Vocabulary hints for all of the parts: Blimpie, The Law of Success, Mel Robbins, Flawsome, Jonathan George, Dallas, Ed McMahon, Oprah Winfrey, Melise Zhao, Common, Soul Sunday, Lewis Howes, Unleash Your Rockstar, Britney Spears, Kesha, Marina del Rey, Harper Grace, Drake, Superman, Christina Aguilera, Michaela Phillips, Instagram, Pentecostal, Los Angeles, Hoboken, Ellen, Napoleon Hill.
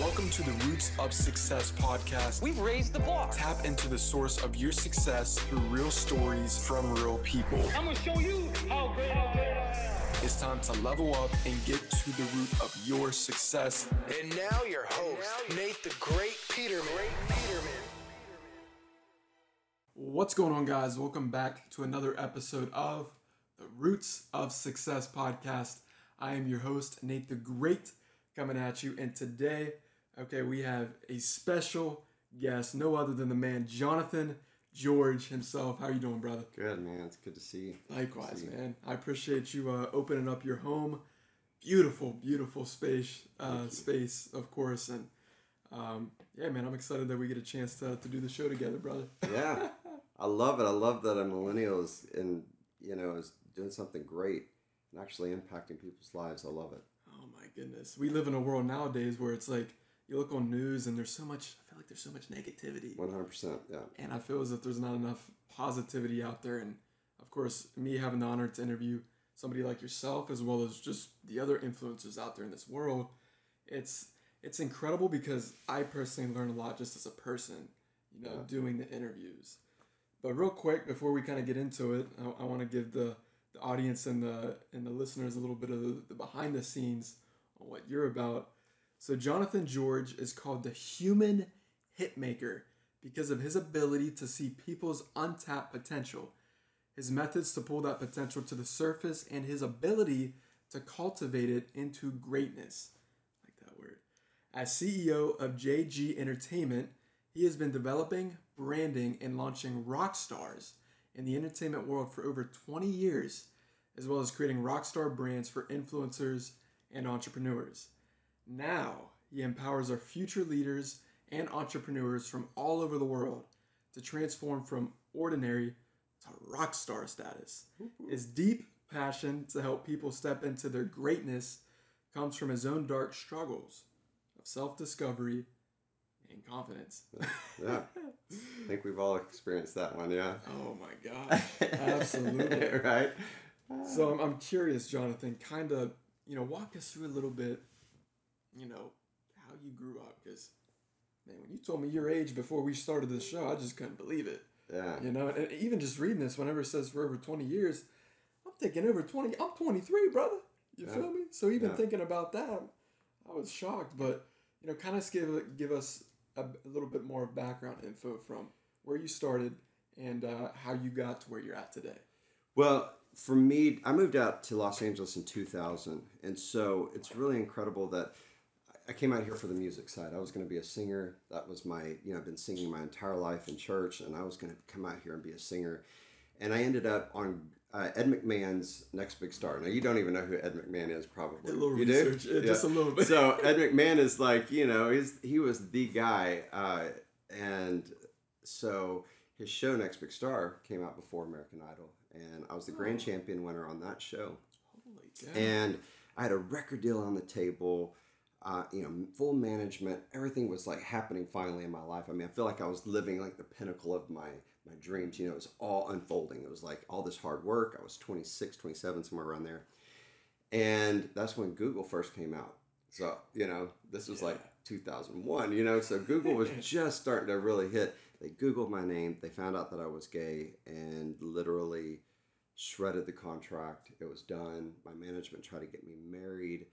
Welcome to the Roots of Success podcast. We've raised the bar. Tap into the source of your success through real stories from real people. I'm going to show you how great I am. It's time to level up and get to the root of your success. And now your host, Nate the Great Peterman. What's going on, guys? Welcome back to another episode of the Roots of Success podcast. I am your host, Nate the Great, coming at you. And today, we have a special guest, no other than the man, Jonathan George himself. How are you doing, brother? Good, man. It's good to see you. Likewise, man. I appreciate you opening up your home. Beautiful, beautiful space, of course. And man, I'm excited that we get a chance to do the show together, brother. Yeah. I love it. I love that a millennial is doing something great and actually impacting people's lives. I love it. Oh my goodness. We live in a world nowadays where it's like you look on news and there's so much negativity. 100%. Yeah. And I feel as if there's not enough positivity out there. And of course, me having the honor to interview somebody like yourself, as well as just the other influencers out there in this world, it's incredible because I personally learn a lot just as a person, doing the interviews. But real quick, before we kind of get into it, I want to give the audience and the listeners a little bit of the behind the scenes on what you're about. So Jonathan George is called the human hitmaker because of his ability to see people's untapped potential, his methods to pull that potential to the surface, and his ability to cultivate it into greatness. I like that word. As CEO of JG Entertainment, he has been developing, branding, and launching rock stars in the entertainment world for over 20 years, as well as creating rock star brands for influencers and entrepreneurs. Now, he empowers our future leaders and entrepreneurs from all over the world to transform from ordinary to rock star status. His deep passion to help people step into their greatness comes from his own dark struggles of self-discovery and confidence. Yeah. I think we've all experienced that one, yeah. Oh my God. Absolutely. Right? So I'm curious, Jonathan, kind of, walk us through a little bit, how you grew up. Because, man, when you told me your age before we started this show, I just couldn't believe it. Yeah. And even just reading this, whenever it says for over 20 years, I'm thinking over 20, I'm 23, brother. You feel me? So even thinking about that, I was shocked, but... kind of give us a little bit more of background info from where you started and how you got to where you're at today. Well, for me, I moved out to Los Angeles in 2000. And so it's really incredible that I came out here for the music side. I was going to be a singer. That was my, I've been singing my entire life in church, and I was going to come out here and be a singer. And I ended up on Ed McMahon's Next Big Star. Now, you don't even know who Ed McMahon is, probably. A little research, just a little bit. So Ed McMahon is like, he was the guy. And so his show, Next Big Star, came out before American Idol. And I was the grand champion winner on that show. Holy cow. And I had a record deal on the table, full management. Everything was like happening finally in my life. I mean, I feel like I was living like the pinnacle of my dreams, it was all unfolding. It was like all this hard work. I was 26, 27, somewhere around there. And that's when Google first came out. So, this was like 2001, so Google was just starting to really hit. They Googled my name. They found out that I was gay and literally shredded the contract. It was done. My management tried to get me married,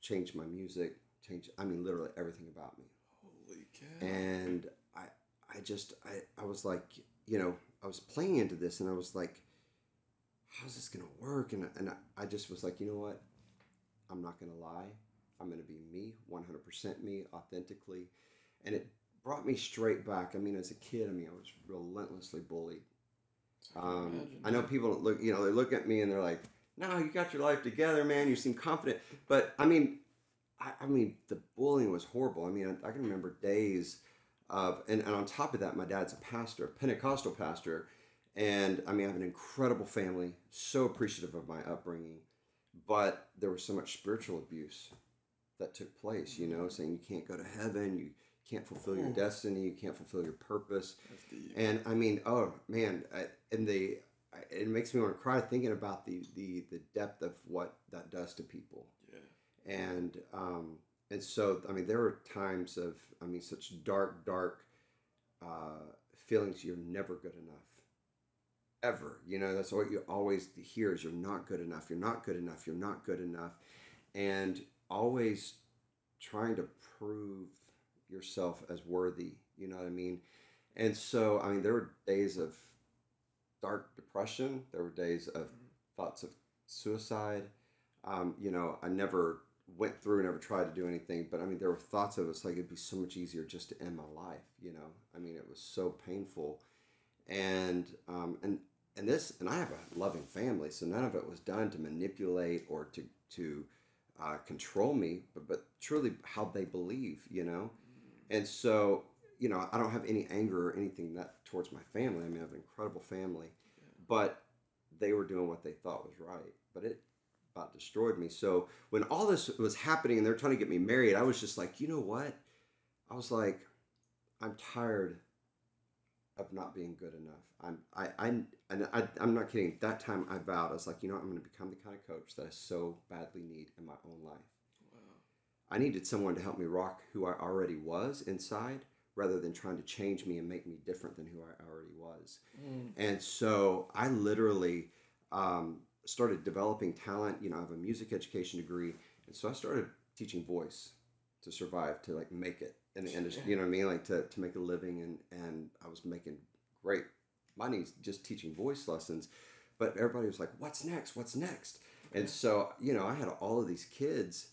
changed my music, literally everything about me. Holy cow. And I was like, I was playing into this and I was like, how's this going to work? And I just was like, you know what? I'm not going to lie. I'm going to be me, 100% me, authentically. And it brought me straight back. As a kid, I was relentlessly bullied. I know people don't look, they look at me and they're like, no, you got your life together, man. You seem confident. But the bullying was horrible. I can remember days and on top of that, my dad's a pastor, a Pentecostal pastor, and I have an incredible family, so appreciative of my upbringing, but there was so much spiritual abuse that took place, saying you can't go to heaven, you can't fulfill your destiny, you can't fulfill your purpose. And it makes me want to cry thinking about the depth of what that does to people. Yeah. And And so, I mean, there were times of, I mean, such dark feelings. You're never good enough. Ever. You know, that's what you always hear is you're not good enough. You're not good enough. You're not good enough. And always trying to prove yourself as worthy. You know what I mean? And so, I mean, there were days of dark depression. There were days of thoughts of suicide. You know, I never went through and never tried to do anything, but I mean, there were thoughts of it's like, it'd be so much easier just to end my life. You know, I mean, it was so painful. And I have a loving family, so none of it was done to manipulate or to control me, but truly how they believe, you know? And so, you know, I don't have any anger or anything that towards my family. I mean, I have an incredible family, but they were doing what they thought was right, but it about destroyed me. So when all this was happening and they're trying to get me married, I was just like, you know what? I was like, I'm tired of not being good enough. I'm not kidding. That time I vowed, I was like, you know what? I'm going to become the kind of coach that I so badly need in my own life. Wow. I needed someone to help me rock who I already was inside rather than trying to change me and make me different than who I already was. Mm. And so I literally started developing talent. You know, I have a music education degree. And so I started teaching voice to survive, to like make it in the industry, you know what I mean? Like to make a living. And I was making great money just teaching voice lessons, but everybody was like, what's next? What's next? And so, you know, I had all of these kids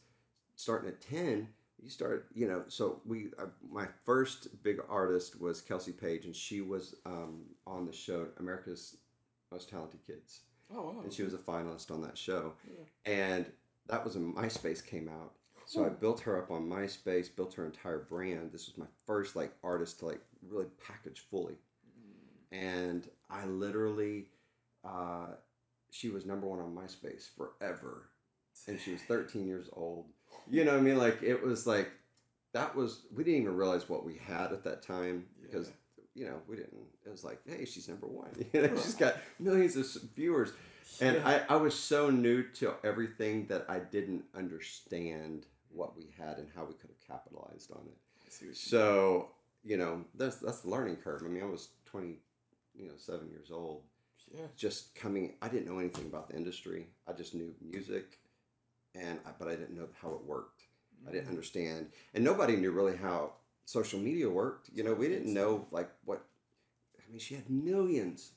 starting at 10, my first big artist was Kelsey Page, and she was on the show, America's Most Talented Kids. Oh, wow. And she was a finalist on that show. Yeah. And that was when MySpace came out. So I built her up on MySpace, built her entire brand. This was my first like artist to like really package fully. And I literally, she was number one on MySpace forever. And she was 13 years old. You know what I mean? Like it was like, that was, we didn't even realize what we had at that time because you know, we didn't, it was like, hey, she's number one. You know, she's got millions of viewers. And I was so new to everything that I didn't understand what we had and how we could have capitalized on it. So, you know, that's the learning curve. I mean, I was 27 years old. Yeah. Just coming, I didn't know anything about the industry. I just knew music, but I didn't know how it worked. Mm-hmm. I didn't understand. And nobody knew really how social media worked. You know, we didn't know like what, I mean, she had millions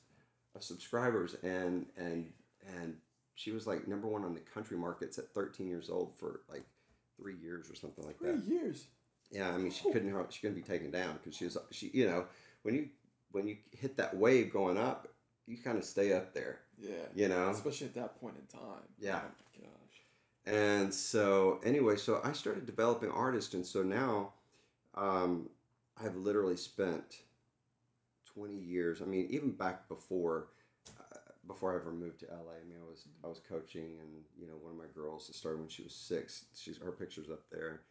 of subscribers and she was like number one on the country markets at 13 years old for like 3 years or something like that. 3 years? Yeah, I mean, she couldn't be taken down because she you know, when you hit that wave going up, you kind of stay up there. Yeah. You know? Especially at that point in time. Yeah. Oh my gosh. And so anyway, so I started developing artists, and so now I've literally spent 20 years. I mean, even back before I ever moved to LA, I mean, I was coaching, and you know, one of my girls started when she was 6. Her picture's up there.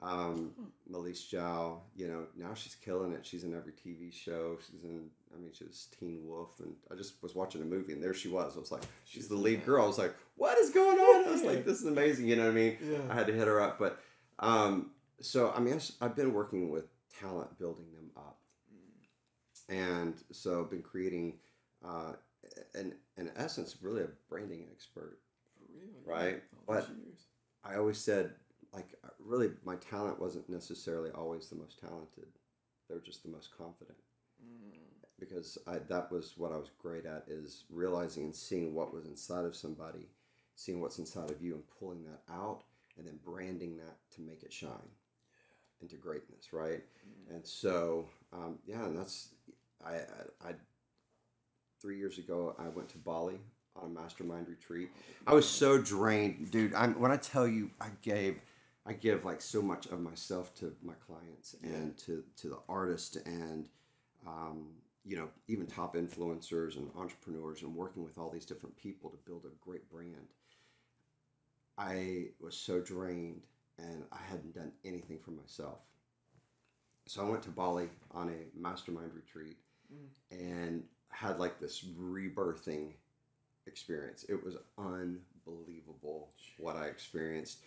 Melise Zhao, you know, now she's killing it. She's in every TV show. She was Teen Wolf, and I just was watching a movie, and there she was. I was like, she's the lead girl. I was like, what is going on? I was like, this is amazing. You know what I mean? Yeah. I had to hit her up, but so I mean, I've been working with talent, building them up. And so I've been creating, in essence, really a branding expert. For real? Right? But I always said, like, really, my talent wasn't necessarily always the most talented. They were just the most confident. Mm. Because that was what I was great at, is realizing and seeing what was inside of somebody, seeing what's inside of you and pulling that out and then branding that to make it shine into greatness, right? Mm. And so, and that's... I 3 years ago, I went to Bali on a mastermind retreat. I was so drained, dude. When I tell you, I give like so much of myself to my clients and to the artist and, you know, even top influencers and entrepreneurs and working with all these different people to build a great brand. I was so drained and I hadn't done anything for myself. So I went to Bali on a mastermind retreat and had like this rebirthing experience. It was unbelievable what I experienced.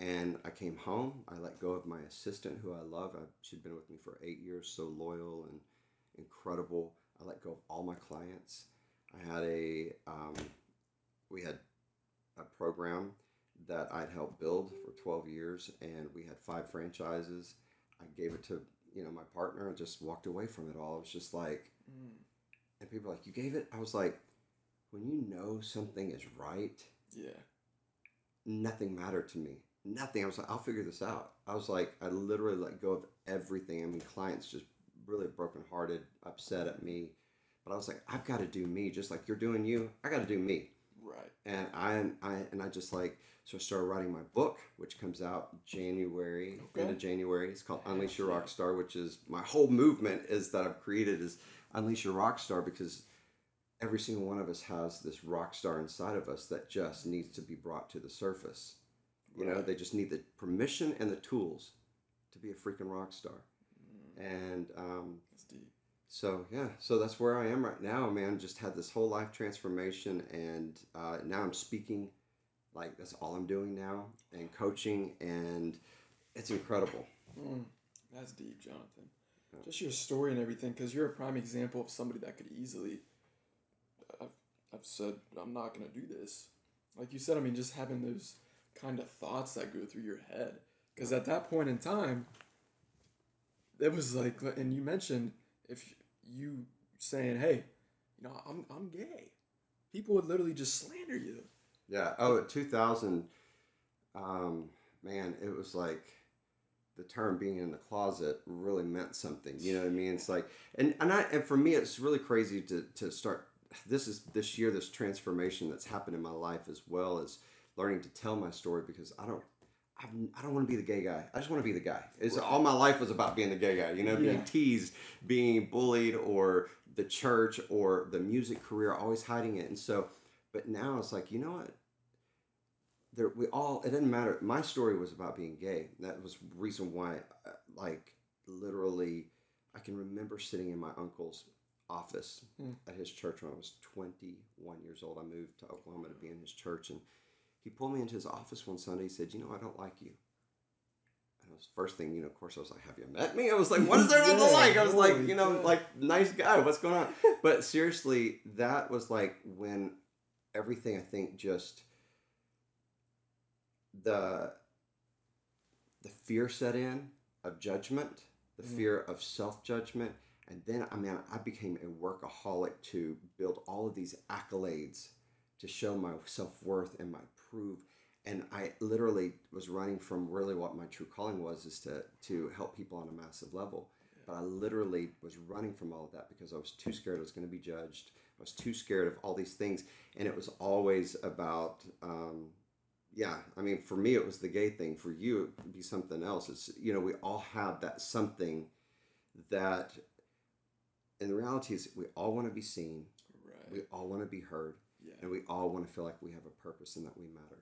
And I came home. I let go of my assistant, who I love. She'd been with me for 8 years, so loyal and incredible. I let go of all my clients. I had we had a program that I'd helped build for 12 years, and we had 5 franchises. I gave it to, my partner, and just walked away from it all. It was just like, and people were like, you gave it? I was like, when you know something is right, yeah, nothing mattered to me. Nothing. I was like, I'll figure this out. I was like, I literally let go of everything. I mean, clients just really brokenhearted, upset at me. But I was like, I've got to do me. Just like you're doing you, I got to do me. Right. And I just like, so I started writing my book, which comes out January, end of January. It's called Unleash Your Rockstar, which is my whole movement is that I've created is Unleash Your Rockstar, because every single one of us has this rock star inside of us that just needs to be brought to the surface. You know, they just need the permission and the tools to be a freaking rock star. And that's deep. So that's where I am right now, man. Just had this whole life transformation, and now I'm speaking. Like, that's all I'm doing now, and coaching, and it's incredible. That's deep, Jonathan. Yeah. Just your story and everything, because you're a prime example of somebody that could easily, I've said, I'm not going to do this. Like you said, I mean, just having those kind of thoughts that go through your head. Because at that point in time, it was like, and you mentioned, if you saying, hey, I'm gay. People would literally just slander you. Yeah. Oh, in 2000, man, it was like the term being in the closet really meant something. You know what I mean? It's like, and for me, it's really crazy to start. This transformation that's happened in my life, as well as learning to tell my story, because I don't want to be the gay guy. I just want to be the guy. It's all my life was about being the gay guy, being teased, being bullied, or the church, or the music career, always hiding it. And so, but now it's like, you know what? It didn't matter. My story was about being gay. That was the reason why, like, literally, I can remember sitting in my uncle's office at his church when I was 21 years old. I moved to Oklahoma to be in his church, and he pulled me into his office one Sunday. He said, I don't like you. And it was the first thing, of course, I was like, have you met me? I was like, what is there not to like? I was like, nice guy, what's going on? But seriously, that was like when everything, I think, just the fear set in of judgment, the fear of self-judgment. And then, I became a workaholic to build all of these accolades to show my self-worth and my proof. And I literally was running from really what my true calling was, is to help people on a massive level. But I literally was running from all of that because I was too scared I was going to be judged. I was too scared of all these things. And it was always about, for me, it was the gay thing. For you, it would be something else. It's, we all have that something that, and the reality is, we all want to be seen. Right. We all want to be heard. Yeah. And we all want to feel like we have a purpose and that we matter.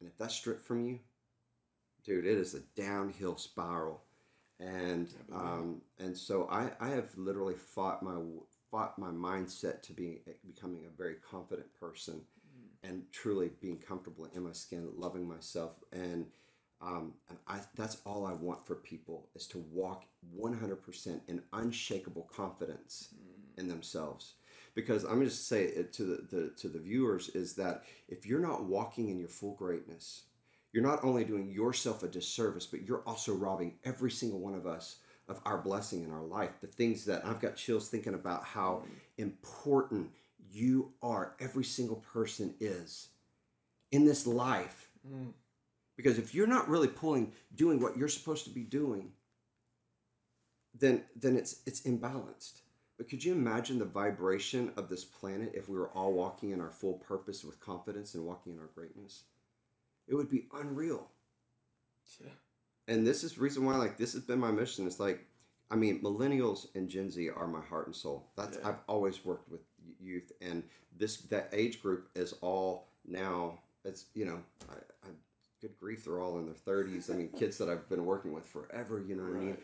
And if that's stripped from you, dude, it is a downhill spiral. And so I have literally fought my mindset to becoming a very confident person, and truly being comfortable in my skin, loving myself, and that's all I want for people, is to walk 100% in unshakable confidence in themselves. Because I'm going to say it to the viewers, is that if you're not walking in your full greatness, you're not only doing yourself a disservice, but you're also robbing every single one of us of our blessing in our life. The things that I've got chills thinking about, how important you are, every single person is in this life. Because if you're not really doing what you're supposed to be doing, then it's imbalanced. But could you imagine the vibration of this planet if we were all walking in our full purpose with confidence and walking in our greatness? It would be unreal. Yeah. And this is the reason why, like, this has been my mission. It's like, millennials and Gen Z are my heart and soul. That's I've always worked with youth, and that age group is all now. It's good grief, they're all in their 30s. Kids that I've been working with forever. What I mean?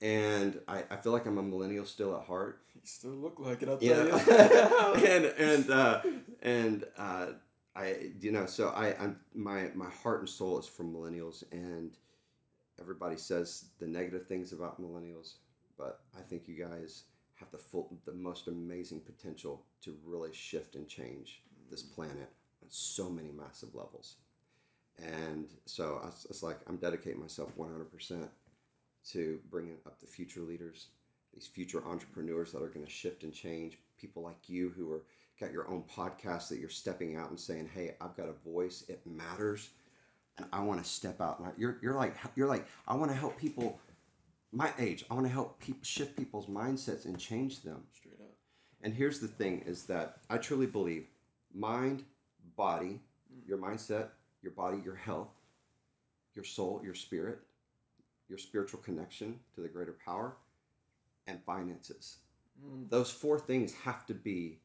And I feel like I'm a millennial still at heart. You still look like it, I'll tell you. and My heart and soul is for millennials, and everybody says the negative things about millennials, but I think you guys have the most amazing potential to really shift and change this planet on so many massive levels. And so it's like I'm dedicating myself 100% to bringing up the future leaders, these future entrepreneurs that are going to shift and change, people like you who are got your own podcast that you're stepping out and saying, hey, I've got a voice, it matters, and I want to step out. You're like, I want to help people my age. I want to help people shift people's mindsets and change them. Straight up. And here's the thing is that I truly believe mind, body, your mindset, your body, your health, your soul, your spirit, your spiritual connection to the greater power, and finances. Those four things have to be,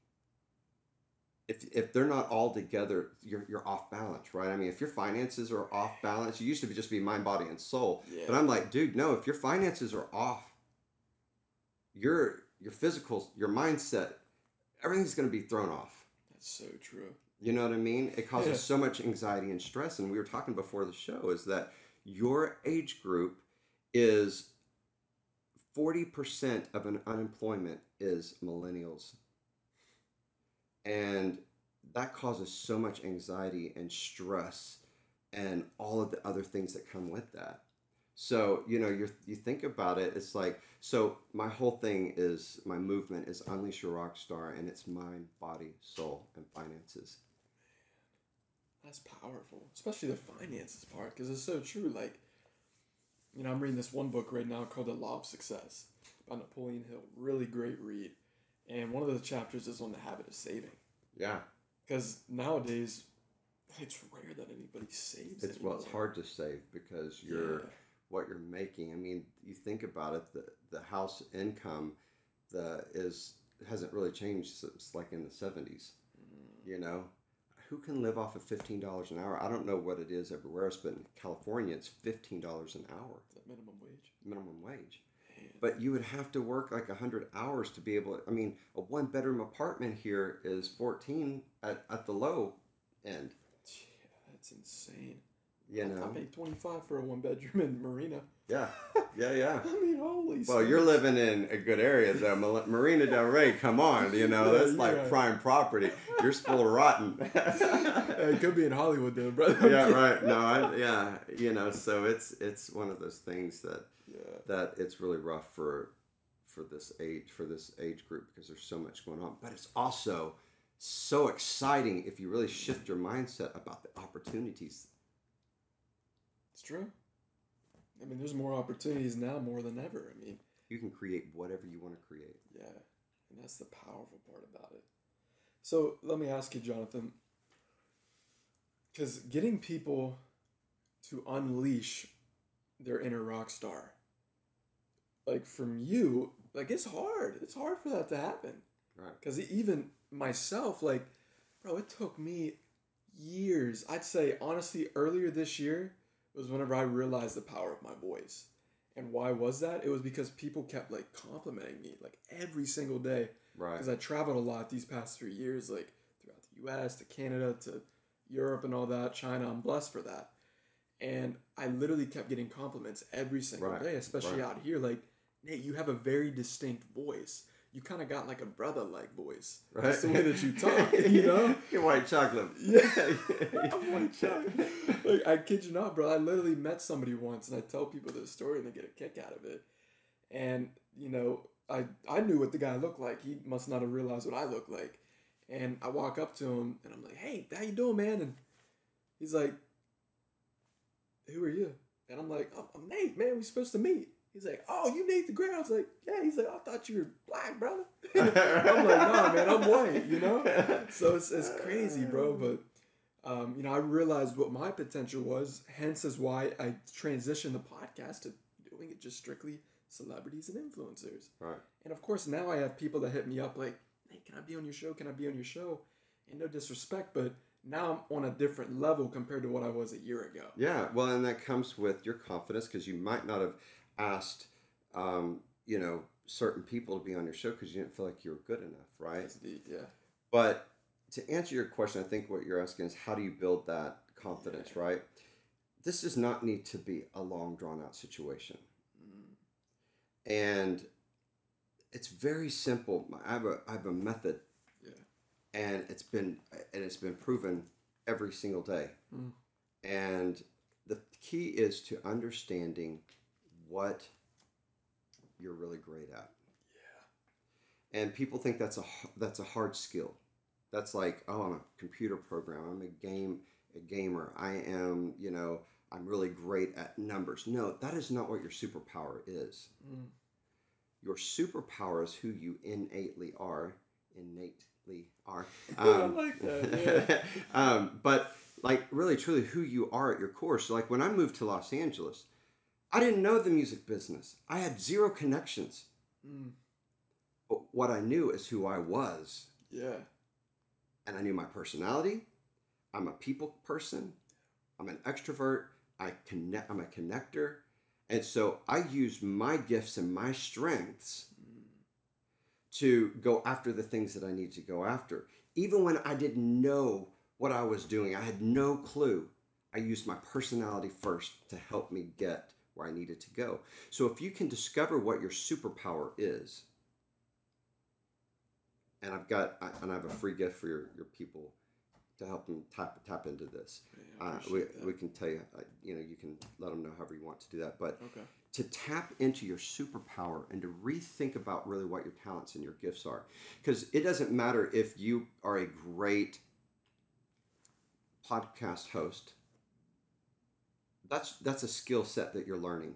if they're not all together, you're off balance, right? I mean, if your finances are off balance, you used to just be mind, body, and soul. Yeah. But I'm like, dude, no, if your finances are off, your physicals, your mindset, everything's going to be thrown off. That's so true. You know what I mean? It causes so much anxiety and stress. And we were talking before the show is that your age group is 40% of an unemployment is millennials. And that causes so much anxiety and stress and all of the other things that come with that. So, you know, you think about it, it's like, so my whole thing is, my movement is Unleash Your Rockstar, and it's mind, body, soul, and finances. That's powerful, especially the finances part, because it's so true. Like, you know, I'm reading this one book right now called The Law of Success by Napoleon Hill. Really great read. And one of the chapters is on the habit of saving. Yeah. Because nowadays, it's rare that anybody saves it. Well, it's hard to save because what you're making. I mean, you think about it, the house income hasn't really changed since like in the 70s. You know? Who can live off of $15 an hour? I don't know what it is everywhere else, but in California, it's $15 an hour. Is that minimum wage? Minimum wage. But you would have to work like 100 hours to be able to, I mean, a one-bedroom apartment here is 14 at the low end. Yeah, that's insane. You know? I paid $25 for a one-bedroom in Marina. Yeah. I mean, holy shit. Well, you're living in a good area, though. Marina del Rey, come on, you know, that's like prime property. You're still rotten. It could be in Hollywood, though, brother. Yeah, right. No, you know, so it's one of those things that... Yeah. That it's really rough for this age group because there's so much going on. But it's also so exciting if you really shift your mindset about the opportunities. It's true. I mean, there's more opportunities now more than ever. I mean, you can create whatever you want to create. Yeah, and that's the powerful part about it. So let me ask you, Jonathan, because getting people to unleash their inner rock star, like from you, like it's hard for that to happen, right? Because even myself, like, bro, it took me years. I'd say honestly earlier this year was whenever I realized the power of my voice. And why was that? It was because people kept like complimenting me like every single day, right? Because I traveled a lot these past 3 years, like throughout the US to Canada to Europe and all that, China. I'm blessed for that. And I literally kept getting compliments every single day, especially out here. Like, Nate, you have a very distinct voice. You kind of got like a brother-like voice. Right. That's the way that you talk, you know? You're white chocolate. Yeah. I'm white chocolate. Like, I kid you not, bro. I literally met somebody once, and I tell people this story, and they get a kick out of it. And, you know, I knew what the guy looked like. He must not have realized what I looked like. And I walk up to him, and I'm like, hey, how you doing, man? And he's like, who are you? And I'm like, oh, I'm Nate, man. We're supposed to meet. He's like, oh, you Nate the Great? I was like, yeah. He's like, I thought you were black, brother. I'm like, no, man, I'm white, you know? So it's crazy, bro. But, you know, I realized what my potential was. Hence is why I transitioned the podcast to doing it just strictly celebrities and influencers. Right. And, of course, now I have people that hit me up like, hey, can I be on your show? Can I be on your show? And no disrespect, but now I'm on a different level compared to what I was a year ago. Yeah, well, and that comes with your confidence because you might not have asked, you know, certain people to be on your show because you didn't feel like you were good enough, right? Yes, indeed, yeah. But to answer your question, I think what you're asking is how do you build that confidence, right? This does not need to be a long, drawn-out situation. Mm. And it's very simple. I have a method, and it's been proven every single day. Mm. And the key is to understanding what you're really great at. Yeah. And people think that's a hard skill. That's like, oh, I'm a computer programmer. I'm a gamer. I am, I'm really great at numbers. No, that is not what your superpower is. Mm. Your superpower is who you innately are. I like that. Yeah. But really truly who you are at your core. So when I moved to Los Angeles, I didn't know the music business. I had zero connections. Mm. But what I knew is who I was. Yeah. And I knew my personality. I'm a people person. I'm an extrovert. I'm a connector. And so I used my gifts and my strengths to go after the things that I need to go after. Even when I didn't know what I was doing, I had no clue. I used my personality first to help me get where I needed to go. So if you can discover what your superpower is, and I have a free gift for your people to help them tap into this. Yeah, we can tell you, you can let them know however you want to do that. But okay. To tap into your superpower and to rethink about really what your talents and your gifts are. Because it doesn't matter if you are a great podcast host. That's a skill set that you're learning,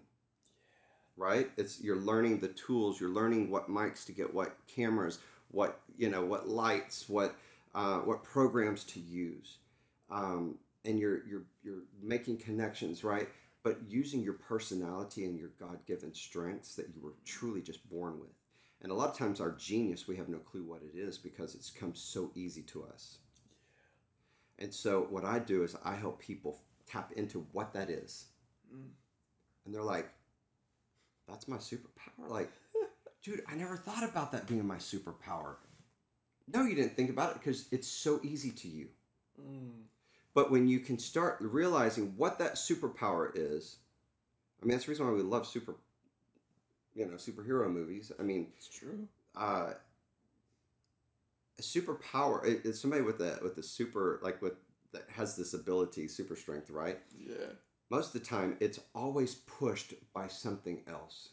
right? You're learning the tools. You're learning what mics to get, what cameras, what lights, what programs to use, and you're making connections, right? But using your personality and your God-given strengths that you were truly just born with. And a lot of times our genius, we have no clue what it is because it's come so easy to us. Yeah. And so what I do is I help people tap into what that is. Mm. And they're like, that's my superpower? Dude, I never thought about that being my superpower. No, you didn't think about it because it's so easy to you. Mm. But when you can start realizing what that superpower is, that's the reason why we love superhero movies. It's true. A superpower is somebody with a super that has this ability, super strength, right? Yeah. Most of the time, it's always pushed by something else.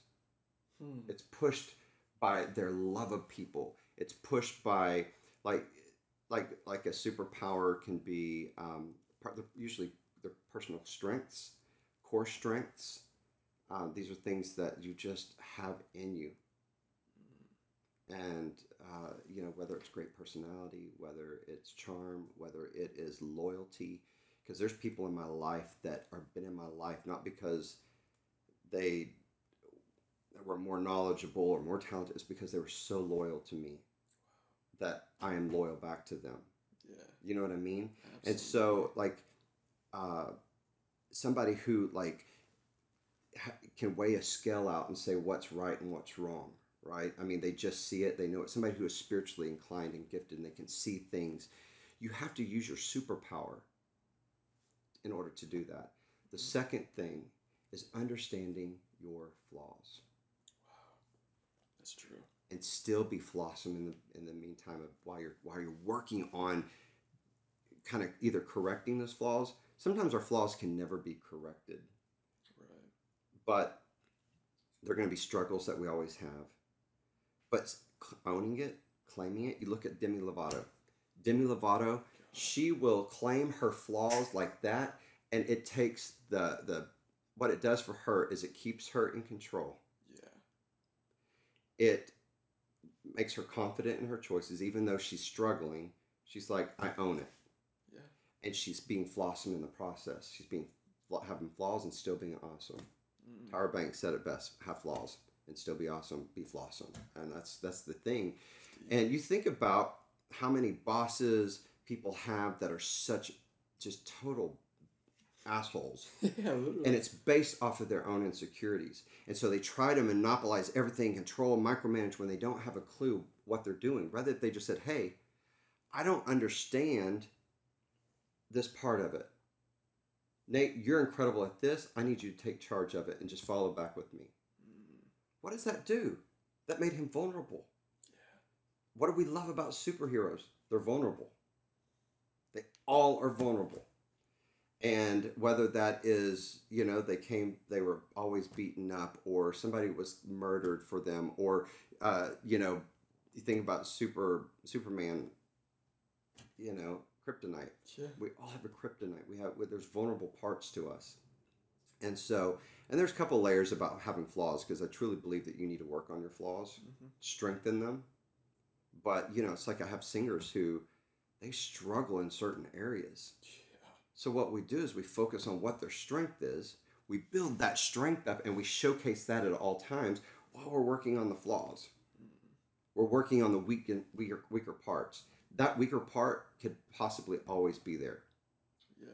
Hmm. It's pushed by their love of people. It's pushed by like a superpower can be usually their personal strengths, core strengths. These are things that you just have in you, and whether it's great personality, whether it's charm, whether it is loyalty, because there's people in my life that have been in my life not because they were more knowledgeable or more talented, it's because they were so loyal to me that I am loyal back to them. Yeah. You know what I mean? Absolutely. And so somebody who can weigh a scale out and say what's right and what's wrong, right? They just see it, they know it. Somebody who is spiritually inclined and gifted and they can see things. You have to use your superpower in order to do that. The second thing is understanding your flaws. Wow. That's true. And still be flossing in the meantime of while you're working on kind of either correcting those flaws. Sometimes our flaws can never be corrected. Right. But they're going to be struggles that we always have. But owning it, claiming it, you look at Demi Lovato. Demi Lovato, she will claim her flaws like that, and it takes what it does for her is it keeps her in control. Yeah. It makes her confident in her choices, even though she's struggling. She's like, I own it. Yeah. And she's being flawsome in the process. She's having flaws and still being awesome. Mm. Tyra Banks said it best: have flaws and still be awesome. Be flawsome, and that's the thing. Yeah. And you think about how many bosses people have that are such just total assholes. Yeah, literally. And it's based off of their own insecurities, and so they try to monopolize everything, control, micromanage when they don't have a clue what they're doing. Rather, if they just said, hey, I don't understand this part of it. Nate, you're incredible at this. I need you to take charge of it and just follow back with me. Mm. What does that do? That made him vulnerable. Yeah. What do we love about superheroes? They're vulnerable. They all are vulnerable. And whether that is, you know, they were always beaten up, or somebody was murdered for them, or, you know, you think about Superman, you know, kryptonite. Sure. We all have a kryptonite. There's vulnerable parts to us. And so, and there's a couple layers about having flaws, because I truly believe that you need to work on your flaws, strengthen them. But, you know, it's like I have singers who, they struggle in certain areas. So what we do is we focus on what their strength is. We build that strength up and we showcase that at all times while we're working on the flaws. We're working on the weaker parts. That weaker part could possibly always be there. Yeah.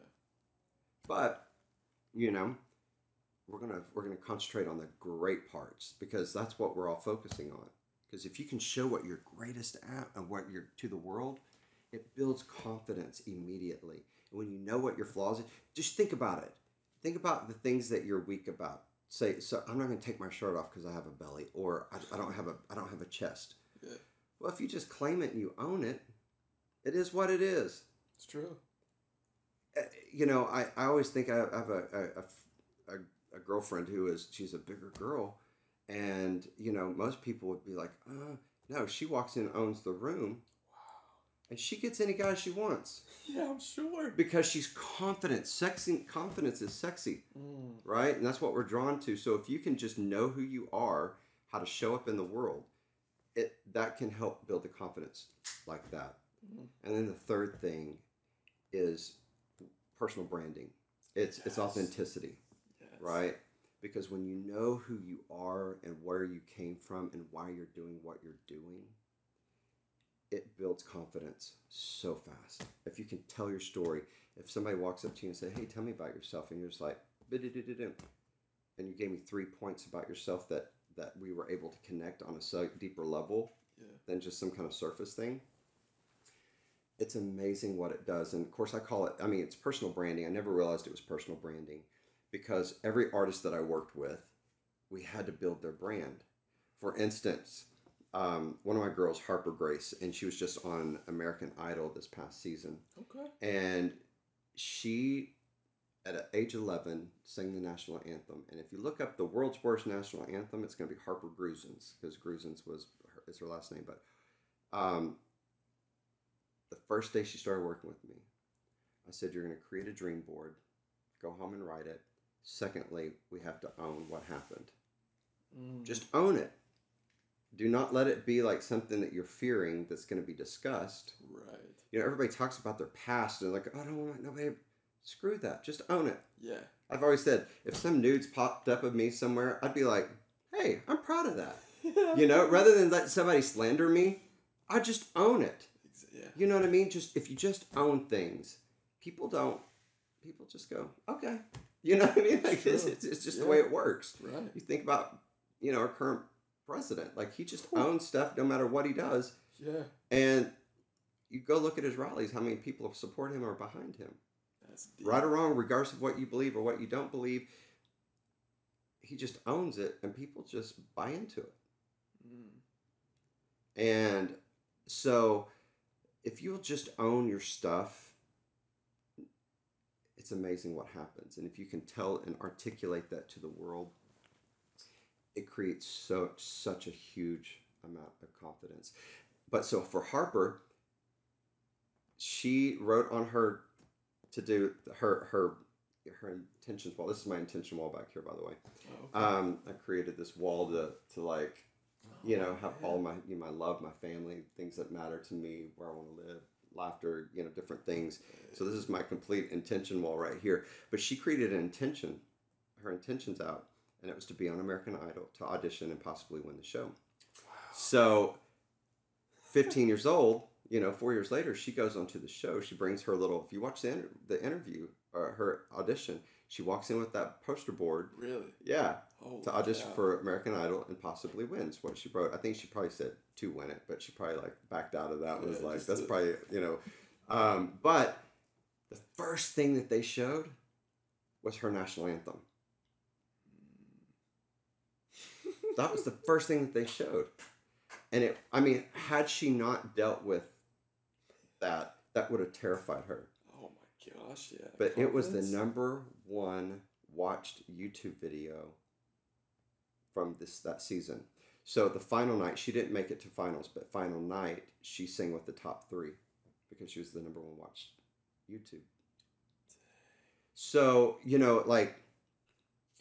But, you know, we're gonna concentrate on the great parts, because that's what we're all focusing on. Because if you can show what you're greatest at and what you're to the world, it builds confidence immediately. When you know what your flaws are, just think about it. Think about the things that you're weak about. Say, so I'm not going to take my shirt off because I have a belly, or I don't have a chest. Yeah. Well, if you just claim it and you own it, it is what it is. It's true. You know, I always think I have a girlfriend who is, she's a bigger girl, and you know, most people would be like, no, she walks in and owns the room. And she gets any guy she wants. Yeah, I'm sure. Because she's confident. Confidence is sexy, right? And that's what we're drawn to. So if you can just know who you are, how to show up in the world, that can help build the confidence like that. Mm. And then the third thing is personal branding. It's authenticity, right? Because when you know who you are and where you came from and why you're doing what you're doing, it builds confidence so fast. If you can tell your story, if somebody walks up to you and says, hey, tell me about yourself, and you're just like, and you gave me 3 points about yourself that we were able to connect on a deeper level than just some kind of surface thing. It's amazing what it does. And of course, it's personal branding. I never realized it was personal branding, because every artist that I worked with, we had to build their brand. For instance, one of my girls, Harper Grace, and she was just on American Idol this past season. Okay. And she, at age 11, sang the national anthem. And if you look up the world's worst national anthem, it's going to be Harper Gruzin's, because Gruzin's is her last name. But the first day she started working with me, I said, you're going to create a dream board, go home and write it. Secondly, we have to own what happened. Mm. Just own it. Do not let it be like something that you're fearing that's going to be discussed. Right. You know, everybody talks about their past and they're like, oh, I don't want nobody. Screw that. Just own it. Yeah. I've always said, if some nudes popped up of me somewhere, I'd be like, hey, I'm proud of that. You know, rather than let somebody slander me, I just own it. Yeah. You know what I mean? If you just own things, people just go, okay. You know what I mean? Like, it's just the way it works. Right. You think about, you know, our current president, like, he just owns stuff no matter what he does. Yeah. And you go look at his rallies, how many people support him or behind him. That's deep. Right or wrong, regardless of what you believe or what you don't believe, he just owns it and people just buy into it. Mm. And so if you'll just own your stuff, it's amazing what happens. And if you can tell and articulate that to the world, it creates such a huge amount of confidence. But so for Harper, she wrote on her to do her intentions wall. This is my intention wall back here, by the way. Oh, okay. I created this wall to like, you know, have all my love, my family, things that matter to me, where I want to live, laughter, you know, different things. So this is my complete intention wall right here. But she created an intention, her intentions out. And it was to be on American Idol, to audition and possibly win the show. Wow. So 15 years old, you know, 4 years later, she goes onto the show. She brings her little, if you watch the interview, her audition, She walks in with that poster board. Really? Yeah. Oh, to audition for American Idol and possibly wins what she wrote. I think she probably said to win it, but she probably like backed out of that and was like, that's probably, you know. But the first thing that they showed was her national anthem. That was the first thing that they showed. And it, I mean, had she not dealt with that, that would have terrified her. Gosh, yeah. But it was the #1 watched YouTube video from that season. So the final night, she didn't make it to finals, but final night, she sang with the top 3 because she was the #1 watched YouTube. So, you know, like,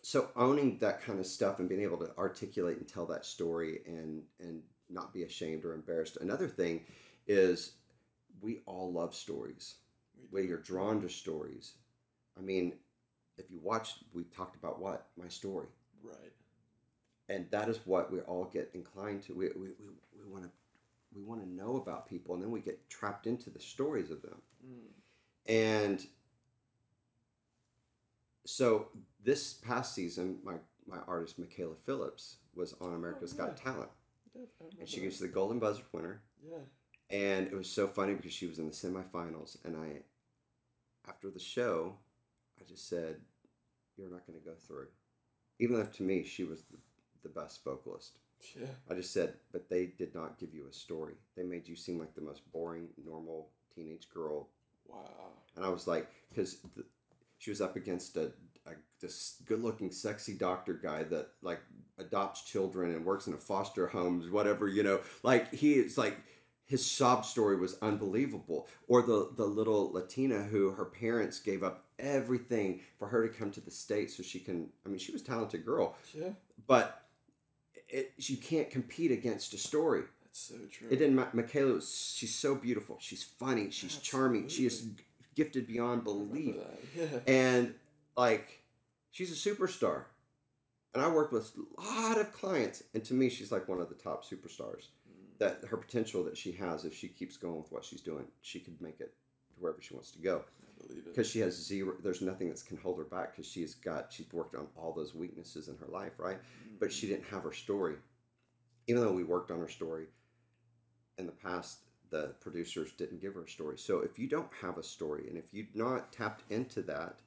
so owning that kind of stuff and being able to articulate and tell that story and not be ashamed or embarrassed. Another thing is we all love stories. Where you're drawn to stories. I mean, if you watched, we talked about what? My story. Right. And that is what we all get inclined to. We want to know about people, and then we get trapped into the stories of them. Mm. And so this past season, my artist, Michaela Phillips, was on America's Got Talent. And she gets the Golden Buzzard winner. Yeah. And it was so funny because she was in the semifinals, and I, after the show, I just said, "You're not going to go through," even though to me she was the best vocalist. Yeah. I just said, "But they did not give you a story. They made you seem like the most boring, normal teenage girl." Wow. And I was like, because she was up against this good-looking, sexy doctor guy that like adopts children and works in a foster homes, whatever, you know, like he is like. His sob story was unbelievable. Or the little Latina who her parents gave up everything for her to come to the States so she can... I mean, she was a talented girl. Yeah. But you can't compete against a story. That's so true. It didn't... Michaela, she's so beautiful. She's funny. She's charming. She is gifted beyond belief. Yeah. And, like, she's a superstar. And I worked with a lot of clients. And to me, she's like one of the top superstars. That her potential that she has, if she keeps going with what she's doing, she could make it to wherever she wants to go. I believe it. Because she has zero, there's nothing that can hold her back because she's worked on all those weaknesses in her life, right? Mm-hmm. But she didn't have her story. Even though we worked on her story in the past, the producers didn't give her a story. So if you don't have a story and if you've not tapped into that,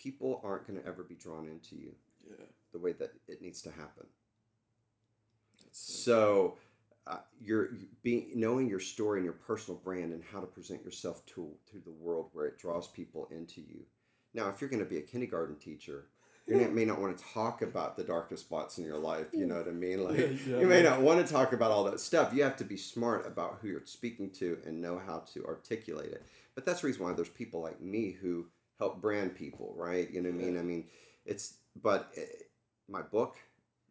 people aren't going to ever be drawn into you the way that it needs to happen. So knowing your story and your personal brand and how to present yourself to the world where it draws people into you. Now, if you're going to be a kindergarten teacher, you may not want to talk about the darkest spots in your life. You know what I mean? Like you may not want to talk about all that stuff. You have to be smart about who you're speaking to and know how to articulate it. But that's the reason why there's people like me who help brand people, right? You know what I mean? I mean, my book.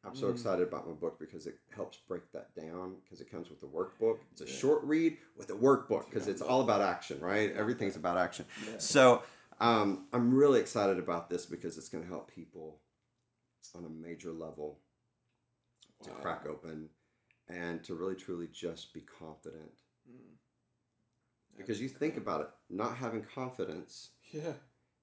I'm so excited about my book because it helps break that down because it comes with a workbook. It's a short read with a workbook because it's all about action, right? Everything's about action. Yeah. So I'm really excited about this because it's going to help people on a major level to crack open and to really, truly just be confident. Mm. Because you think about it, not having confidence. Yeah.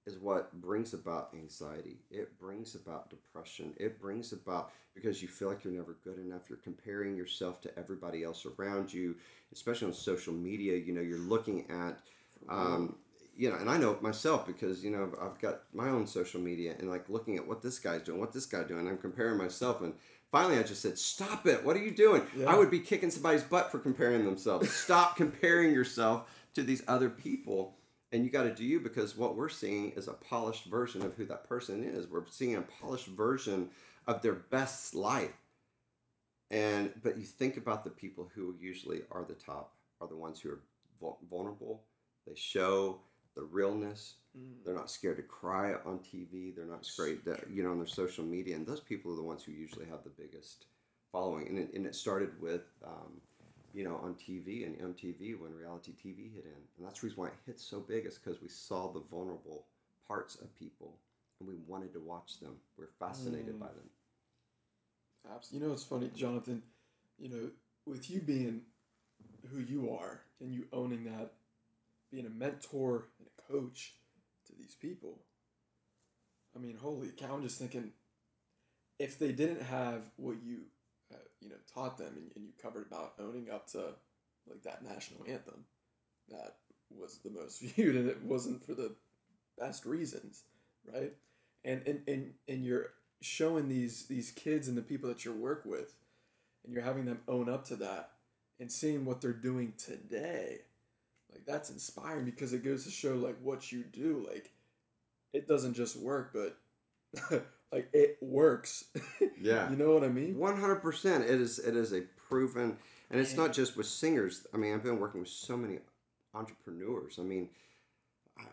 Is what brings about anxiety. It brings about depression. It brings about, because you feel like you're never good enough. You're comparing yourself to everybody else around you, especially on social media. You know, you're looking at, you know, and I know it myself because, you know, I've got my own social media and like looking at what this guy's doing, what this guy doing. I'm comparing myself and finally I just said, stop it. What are you doing? Yeah. I would be kicking somebody's butt for comparing themselves. Stop comparing yourself to these other people. And you got to do you because what we're seeing is a polished version of who that person is. We're seeing a polished version of their best life. But you think about the people who usually are the top, are the ones who are vulnerable. They show the realness. Mm. They're not scared to cry on TV. They're not scared to, you know, on their social media. And those people are the ones who usually have the biggest following. And it started with... you know, on TV and MTV when reality TV hit in. And that's the reason why it hit so big is because we saw the vulnerable parts of people and we wanted to watch them. We're fascinated by them. Absolutely. You know, it's funny, Jonathan, you know, with you being who you are and you owning that, being a mentor and a coach to these people, I mean, holy cow, I'm just thinking, if they didn't have what you, taught them and you covered about owning up to, like, that national anthem that was the most viewed, and it wasn't for the best reasons, right? And you're showing these kids and the people that you work with, and you're having them own up to that and seeing what they're doing today. Like, that's inspiring, because it goes to show, like, what you do. Like, it doesn't just work, but like, it works. Yeah. You know what I mean? 100%. It is a proven, and it's not just with singers. I mean, I've been working with so many entrepreneurs. I mean,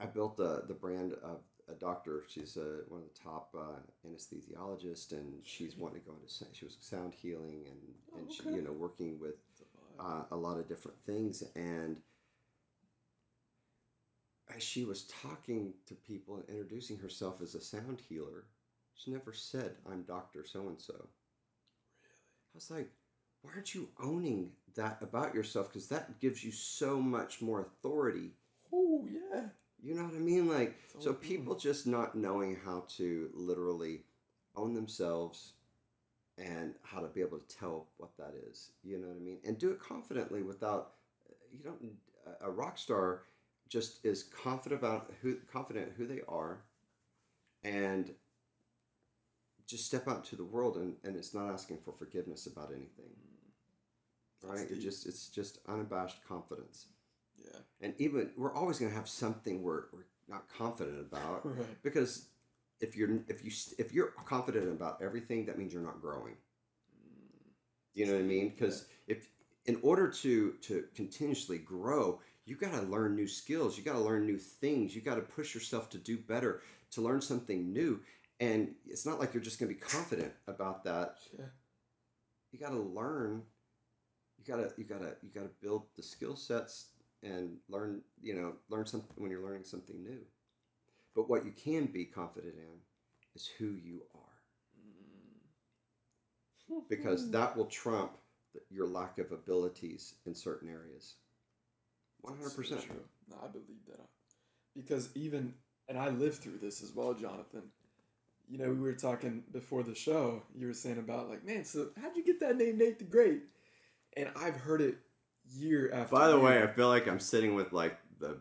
I built the brand of a doctor. She's one of the top anesthesiologists, and she's wanting to go into, she was sound healing and okay. She, working with a lot of different things. And as she was talking to people and introducing herself as a sound healer, she never said, "I'm Dr. So-and-so." Really? I was like, why aren't you owning that about yourself? Because that gives you so much more authority. Oh, yeah. You know what I mean? Like, so people just not knowing how to literally own themselves and how to be able to tell what that is. You know what I mean? And do it confidently without, a rock star just is confident who they are, and just step out to the world, and it's not asking for forgiveness about anything. That's right? It's just unabashed confidence. Yeah. And even we're always going to have something we're not confident about, right? Because if you're confident about everything, that means you're not growing. You know what I mean? Because if in order to continuously grow, you got to learn new skills, you got to learn new things, you got to push yourself to do better, to learn something new. And it's not like you're just going to be confident about that. Yeah. You got to learn. You got to build the skill sets and learn. Learn something when you're learning something new. But what you can be confident in is who you are, because that will trump your lack of abilities in certain areas. 100%. No, I believe that, because even and I lived through this as well, Jonathan. We were talking before the show, you were saying about, like, man, so how'd you get that name, Nate the Great? And I've heard it year after year. By the way, I feel like I'm sitting with, like, the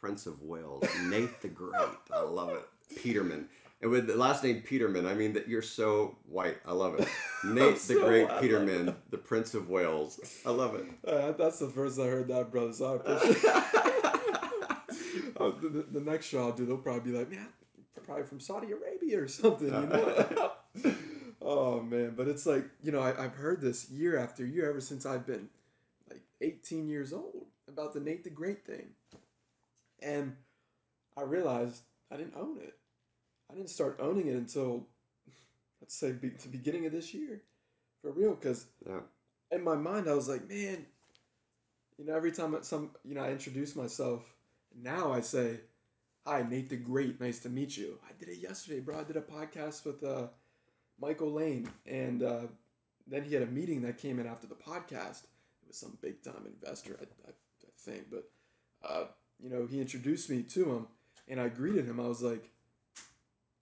Prince of Wales, Nate the Great. I love it. Peterman. And with the last name Peterman, I mean that you're so white. I love it. Nate the Great Peterman, the Prince of Wales. I love it. That's the first I heard that, brother. So I appreciate it. The next show I'll do, they'll probably be like, man, probably from Saudi Arabia or something, Oh, man. But it's like, I've heard this year after year ever since I've been, like, 18 years old about the Nate the Great thing. And I realized I didn't own it. I didn't start owning it until, let's say, the beginning of this year. For real. Because in my mind, I was like, man, every time I introduce myself, now I say, "Hi, Nate the Great. Nice to meet you." I did it yesterday, bro. I did a podcast with Michael Lane, and then he had a meeting that came in after the podcast. It was some big-time investor, I think, but, he introduced me to him, and I greeted him. I was like,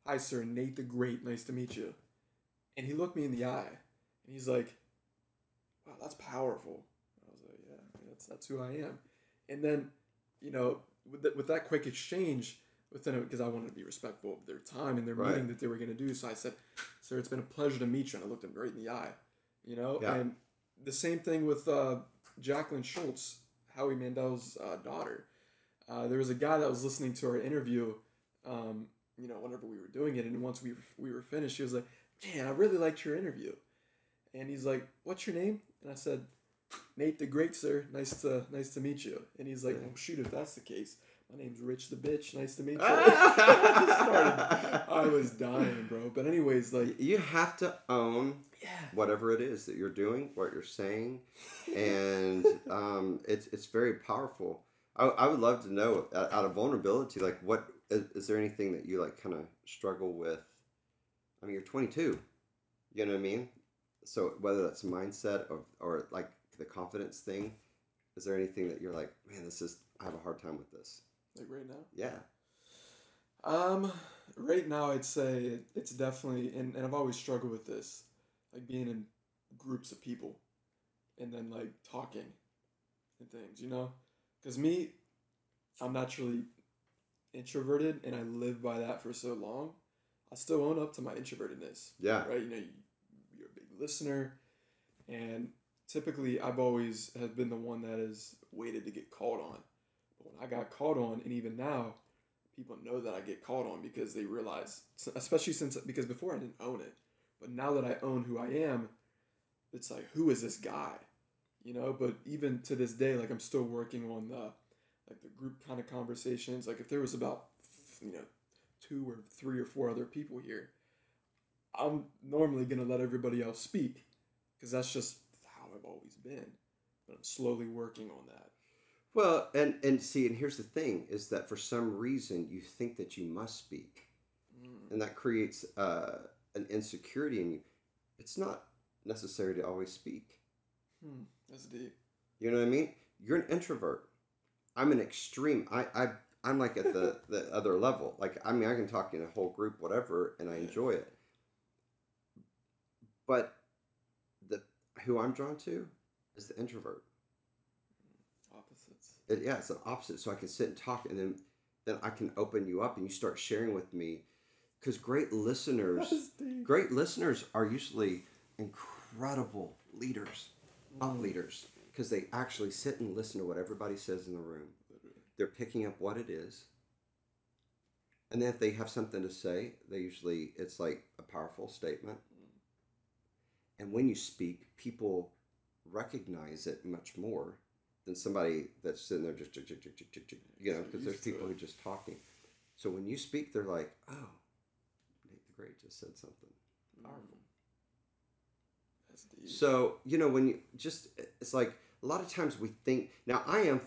"Hi, sir, Nate the Great. Nice to meet you." And he looked me in the eye, and he's like, "Wow, that's powerful." And I was like, yeah, that's who I am. And then, with that quick exchange within it, because I wanted to be respectful of their time and their meeting that they were going to do. So I said, "Sir, it's been a pleasure to meet you." And I looked him right in the eye, And the same thing with Jacqueline Schultz, Howie Mandel's daughter. There was a guy that was listening to our interview, whenever we were doing it. And once we were finished, he was like, "Man, I really liked your interview." And he's like, "What's your name?" And I said, "Nate the Great, sir. Nice to meet you." And he's like, "Oh, shoot, if that's the case, my name's Rich the Bitch. Nice to meet you." I was dying, bro. But anyways, like, you have to own whatever it is that you're doing, what you're saying, and it's very powerful. I would love to know, out of vulnerability, like, what is there anything that you, like, kind of struggle with? I mean, you're 22. You know what I mean? So whether that's mindset or like, the confidence thing, is there anything that you're like, man, I have a hard time with this? Like right now? Yeah. Right now I'd say it's definitely, and I've always struggled with this, like being in groups of people and then like talking and things, you know? Because me, I'm naturally introverted and I lived by that for so long. I still own up to my introvertedness. Yeah. Right? You know, you're a big listener, and typically I've always have been the one that has waited to get called on. But when I got called on, and even now, people know that I get called on because they realize, especially since, because before I didn't own it, but now that I own who I am, it's like, who is this guy? You know, but even to this day, like I'm still working on the group kind of conversations. Like if there was about, you know, 2 or 3 or 4 other people here, I'm normally going to let everybody else speak because that's just how I've always been. But I'm slowly working on that. Well, and see, and here's the thing, is that for some reason you think that you must speak. Mm. And that creates an insecurity in you. It's not necessary to always speak. That's deep. You know what I mean? You're an introvert. I'm an extreme. I'm like at the other level. Like, I mean, I can talk in a whole group, whatever, and I enjoy it. But who I'm drawn to is the introvert. Opposites. It's an opposite. So I can sit and talk, and then I can open you up, and you start sharing with me. Because great listeners are usually incredible leaders, not leaders, because they actually sit and listen to what everybody says in the room. They're picking up what it is. And then if they have something to say, it's like a powerful statement. And when you speak, people recognize it much more than somebody that's sitting there just, you know, because there's people who are just talking. So when you speak, they're like, oh, Nate the Great just said something powerful. That's deep. So, you know, when you just, it's like a lot of times we think, now I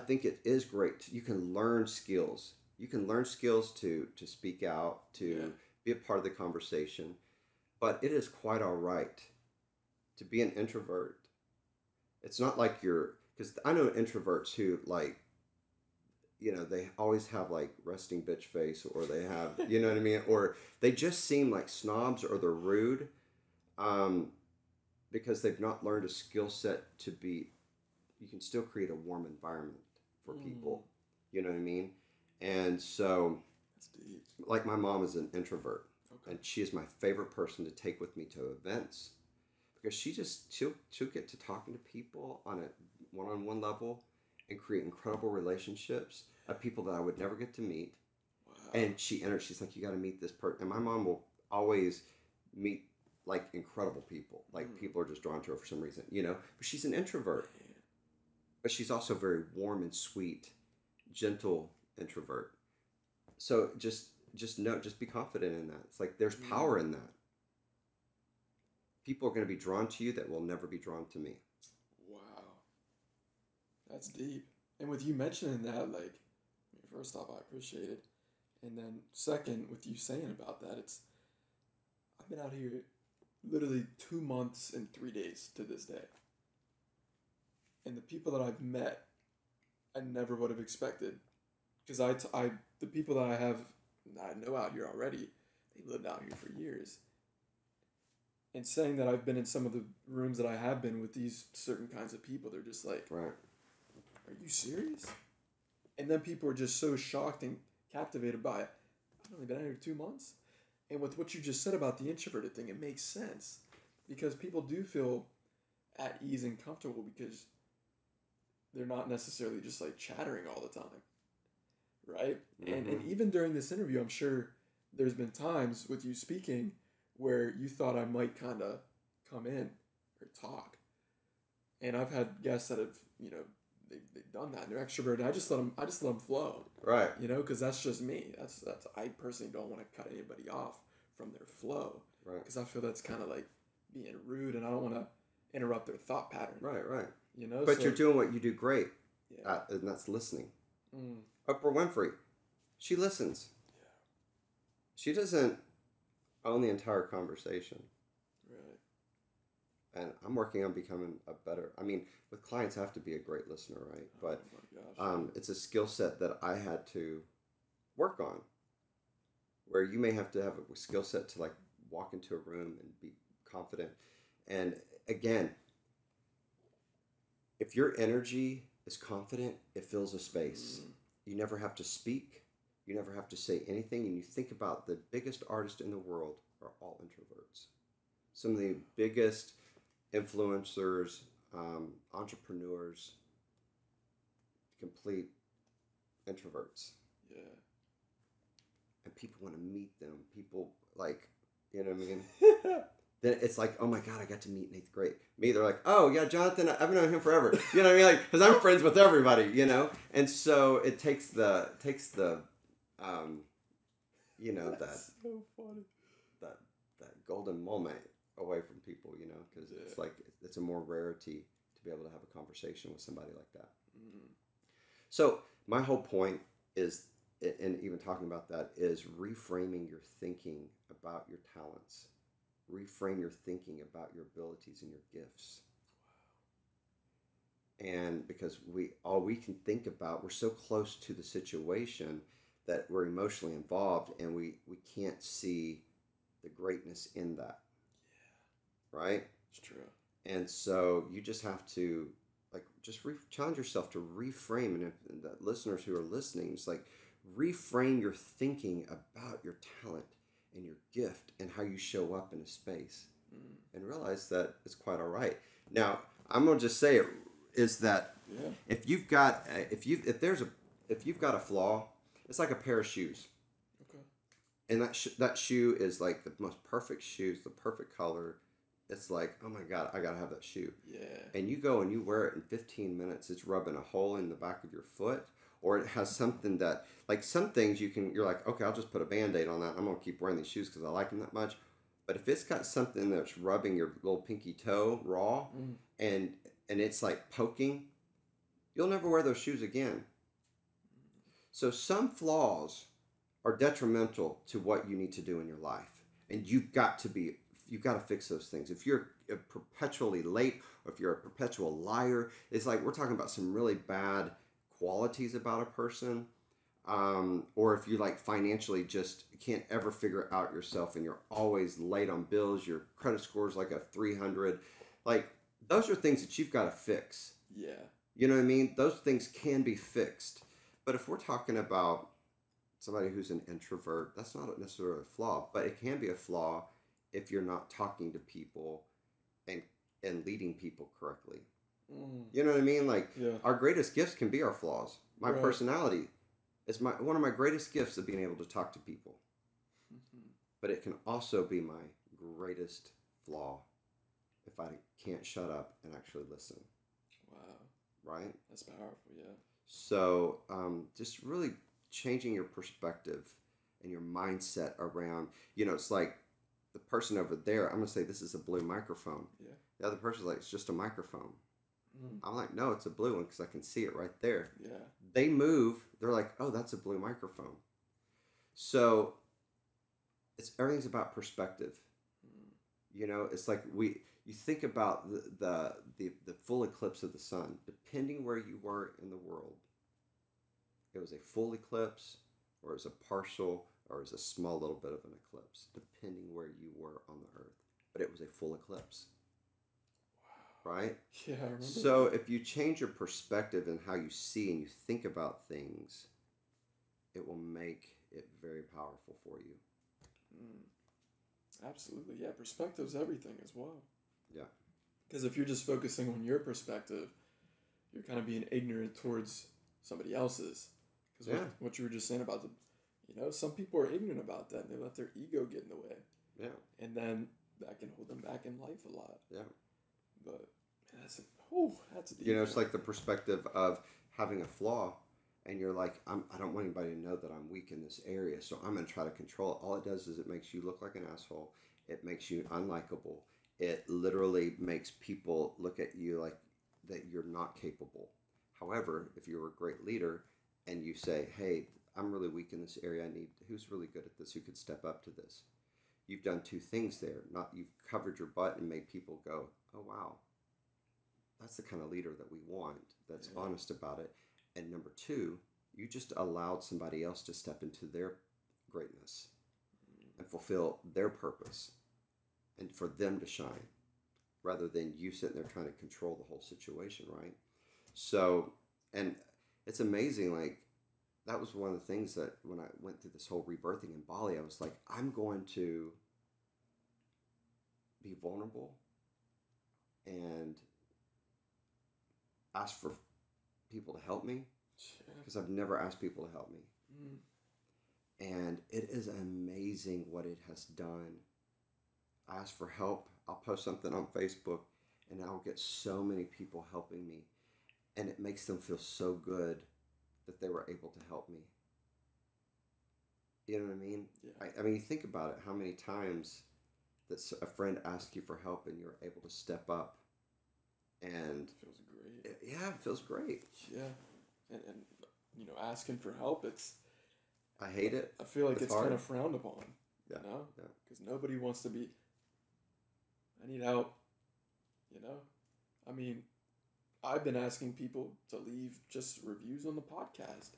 think it is great. You can learn skills. You can learn skills to speak out, be a part of the conversation. But it is quite all right to be an introvert. It's not like because I know introverts who, like, you know, they always have like resting bitch face, or they have, you know what I mean? Or they just seem like snobs, or they're rude because they've not learned a skill set to be. You can still create a warm environment for people. You know what I mean? And so, that's deep. Like my mom is an introvert. Okay. And she is my favorite person to take with me to events. Because she'll get to talking to people on a one-on-one level and create incredible relationships of people that I would never get to meet. Wow. And she's like, you got to meet this person. And my mom will always meet like incredible people. Like people are just drawn to her for some reason, you know? But she's an introvert. Yeah. But she's also very warm and sweet, gentle introvert. So just be confident in that. It's like there's power in that. People are going to be drawn to you that will never be drawn to me. Wow. That's deep. And with you mentioning that, like, first off, I appreciate it. And then second, with you saying about that, I've been out here literally 2 months and 3 days to this day. And the people that I've met, I never would have expected. Because the people that I know out here already, they've lived out here for years. And saying that I've been in some of the rooms that I have been with these certain kinds of people, they're just like, right. Are you serious? And then people are just so shocked and captivated by it. I've only been out here 2 months. And with what you just said about the introverted thing, it makes sense. Because people do feel at ease and comfortable because they're not necessarily just like chattering all the time, right? Mm-hmm. And even during this interview, I'm sure there's been times with you speaking where you thought I might kind of come in or talk. And I've had guests that have, you know, they've done that and they're extroverted. I just let them flow. Right. You know, because that's just me. That's I personally don't want to cut anybody off from their flow. Right. Because I feel that's kind of like being rude, and I don't want to interrupt their thought pattern. Right, right. You know, but so, you're doing what you do great, and that's listening. Oprah Winfrey, she listens. Yeah. She doesn't own the entire conversation. Right. And I'm working on becoming with clients, I have to be a great listener, right? But it's a skill set that I had to work on. where you may have to have a skill set to like walk into a room and be confident. And again, if your energy is confident, it fills a space. Mm. You never have to speak. You never have to say anything. And you think about the biggest artists in the world are all introverts. Some of the biggest influencers, entrepreneurs, complete introverts. Yeah. And people want to meet them. People like, you know what I mean? Then it's like, oh my God, I got to meet Nate Great. Me, they're like, oh yeah, Jonathan, I've known him forever. You know what I mean? Like, because I'm friends with everybody, you know? And so it takes the that's that, so funny. That golden moment away from people, you know? Because it's like, it's a more rarity to be able to have a conversation with somebody like that. Mm-hmm. So my whole point is, and even talking about that, is reframing your thinking about your talents. Reframe your thinking about your abilities and your gifts. Wow. And because we can think about, we're so close to the situation that we're emotionally involved and we can't see the greatness in that. Yeah. Right? It's true. And so you just have to like just challenge yourself to reframe. And if the listeners who are listening, it's like reframe your thinking about your talent and your gift and how you show up in a space, and realize that it's quite all right. Now, I'm going to just say it is that if you've got a flaw, it's like a pair of shoes. Okay. And that shoe is like the most perfect shoes, the perfect color. It's like, oh my God, I got to have that shoe. Yeah. And you go and you wear it in 15 minutes. It's rubbing a hole in the back of your foot. Or it has something that, like some things you're like, okay, I'll just put a Band-Aid on that. I'm going to keep wearing these shoes because I like them that much. But if it's got something that's rubbing your little pinky toe raw and it's like poking, you'll never wear those shoes again. So some flaws are detrimental to what you need to do in your life. And you've got to fix those things. If you're perpetually late or if you're a perpetual liar, it's like we're talking about some really bad qualities about a person, or if you like financially just can't ever figure out yourself and you're always late on bills, your credit score is like a 300, like those are things that you've got to fix. Yeah. You know what I mean? Those things can be fixed. But if we're talking about somebody who's an introvert, that's not necessarily a flaw, but it can be a flaw if you're not talking to people and leading people correctly. You know what I mean? Like our greatest gifts can be our flaws. My personality is one of my greatest gifts of being able to talk to people. Mm-hmm. But it can also be my greatest flaw if I can't shut up and actually listen. Wow. Right? That's powerful, yeah. So just really changing your perspective and your mindset around, you know, it's like the person over there, I'm going to say this is a blue microphone. Yeah. The other person's like, it's just a microphone. I'm like, no, it's a blue one because I can see it right there. Yeah. They move. They're like, oh, that's a blue microphone. So it's everything's about perspective. You know, it's like you think about the full eclipse of the sun. Depending where you were in the world, it was a full eclipse or it was a partial or it was a small little bit of an eclipse, depending where you were on the earth. But it was a full eclipse. Right? Yeah. So if you change your perspective and how you see and you think about things, it will make it very powerful for you. Absolutely. Yeah. Perspective's everything as well. Yeah. Because if you're just focusing on your perspective, you're kind of being ignorant towards somebody else's. Because what you were just saying about the, you know, some people are ignorant about that and they let their ego get in the way. Yeah. And then that can hold them back in life a lot. Yeah. But that's a deep, you know, it's like the perspective of having a flaw and you're like, I don't want anybody to know that I'm weak in this area, so I'm going to try to control it. All it does is it makes you look like an asshole. It makes you unlikable. It literally makes people look at you like that you're not capable. However, if you're a great leader and you say, hey, I'm really weak in this area. Who's really good at this? Who could step up to this? You've done two things there. You've covered your butt and made people go, oh, wow, that's the kind of leader that we want, that's honest about it. And number two, you just allowed somebody else to step into their greatness. and fulfill their purpose and for them to shine rather than you sitting there trying to control the whole situation, right? So, and it's amazing, like, that was one of the things that when I went through this whole rebirthing in Bali, I was like, I'm going to be vulnerable and ask for people to help me, because I've never asked people to help me. And it is amazing what it has done. I ask for help. I'll post something on Facebook and I'll get so many people helping me, and it makes them feel so good that they were able to help me. You know what I mean? Yeah. I mean, think about it. How many times that a friend asks you for help and you're able to step up, and it feels great. It feels great. Yeah, and you know, asking for help, I hate it. I feel like it's kind of frowned upon. Yeah. You know? Yeah. Because nobody wants to be, I need help. You know, I mean, I've been asking people to leave just reviews on the podcast.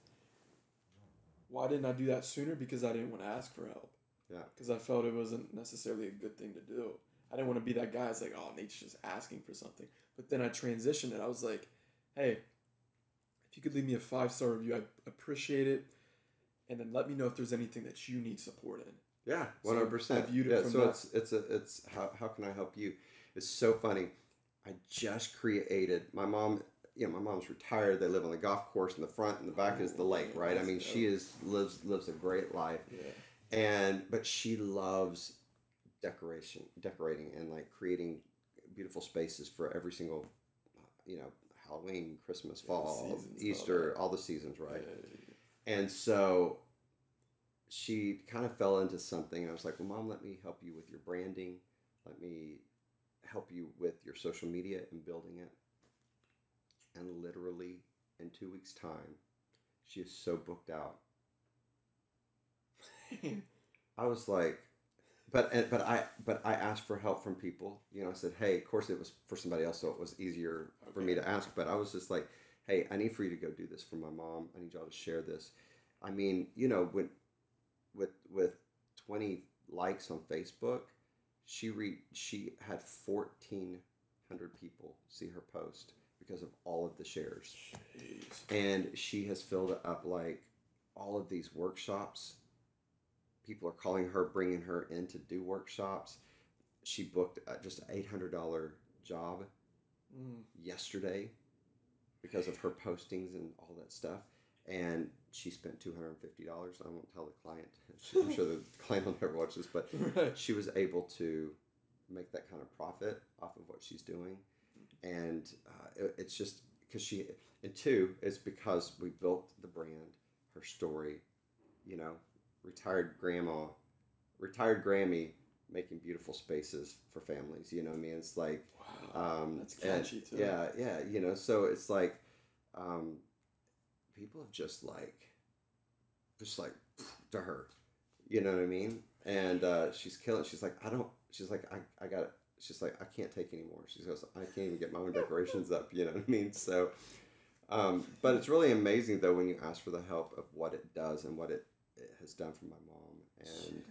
Why didn't I do that sooner? Because I didn't want to ask for help. Yeah. Because I felt it wasn't necessarily a good thing to do. I didn't want to be that guy. It's like, oh, Nate's just asking for something. But then I transitioned it. I was like, hey, if you could leave me a 5-star review, I'd appreciate it. And then let me know if there's anything that you need support in. Yeah, 100%. So it's how can I help you? It's so funny. I just created, my mom's retired. They live on the golf course in the front, and the back is the lake, right? I mean, she lives a great life. Yeah. But she loves decorating and like creating beautiful spaces for every single, you know, Halloween, Christmas, fall, seasons, Easter, all the seasons, right? Yeah. And so she kind of fell into something, and I was like, well, Mom, let me help you with your branding. Let me help you with your social media and building it. And literally in 2 weeks' time, she is so booked out. I was like, but I asked for help from people. You know, I said, hey, of course it was for somebody else, so it was easier for me to ask. But I was just like, hey, I need for you to go do this for my mom. I need y'all to share this. I mean, you know, with 20 likes on Facebook, she had 1,400 people see her post because of all of the shares. Jeez. And she has filled it up like all of these workshops. People are calling her, bringing her in to do workshops. She booked just an $800 job yesterday because of her postings and all that stuff. And she spent $250. I won't tell the client. I'm sure the client will never watch this, but she was able to make that kind of profit off of what she's doing. And it's just because it's because we built the brand, her story, you know, retired Grammy making beautiful spaces for families. You know what I mean? It's like, wow, that's catchy too. Yeah. Yeah. You know, so it's like, people have just like to her, you know what I mean? And she's killing. I got it. She's like, I can't take anymore. She goes, I can't even get my own decorations up. You know what I mean? So, but it's really amazing though, when you ask for the help of what it does and what it has done for my mom. And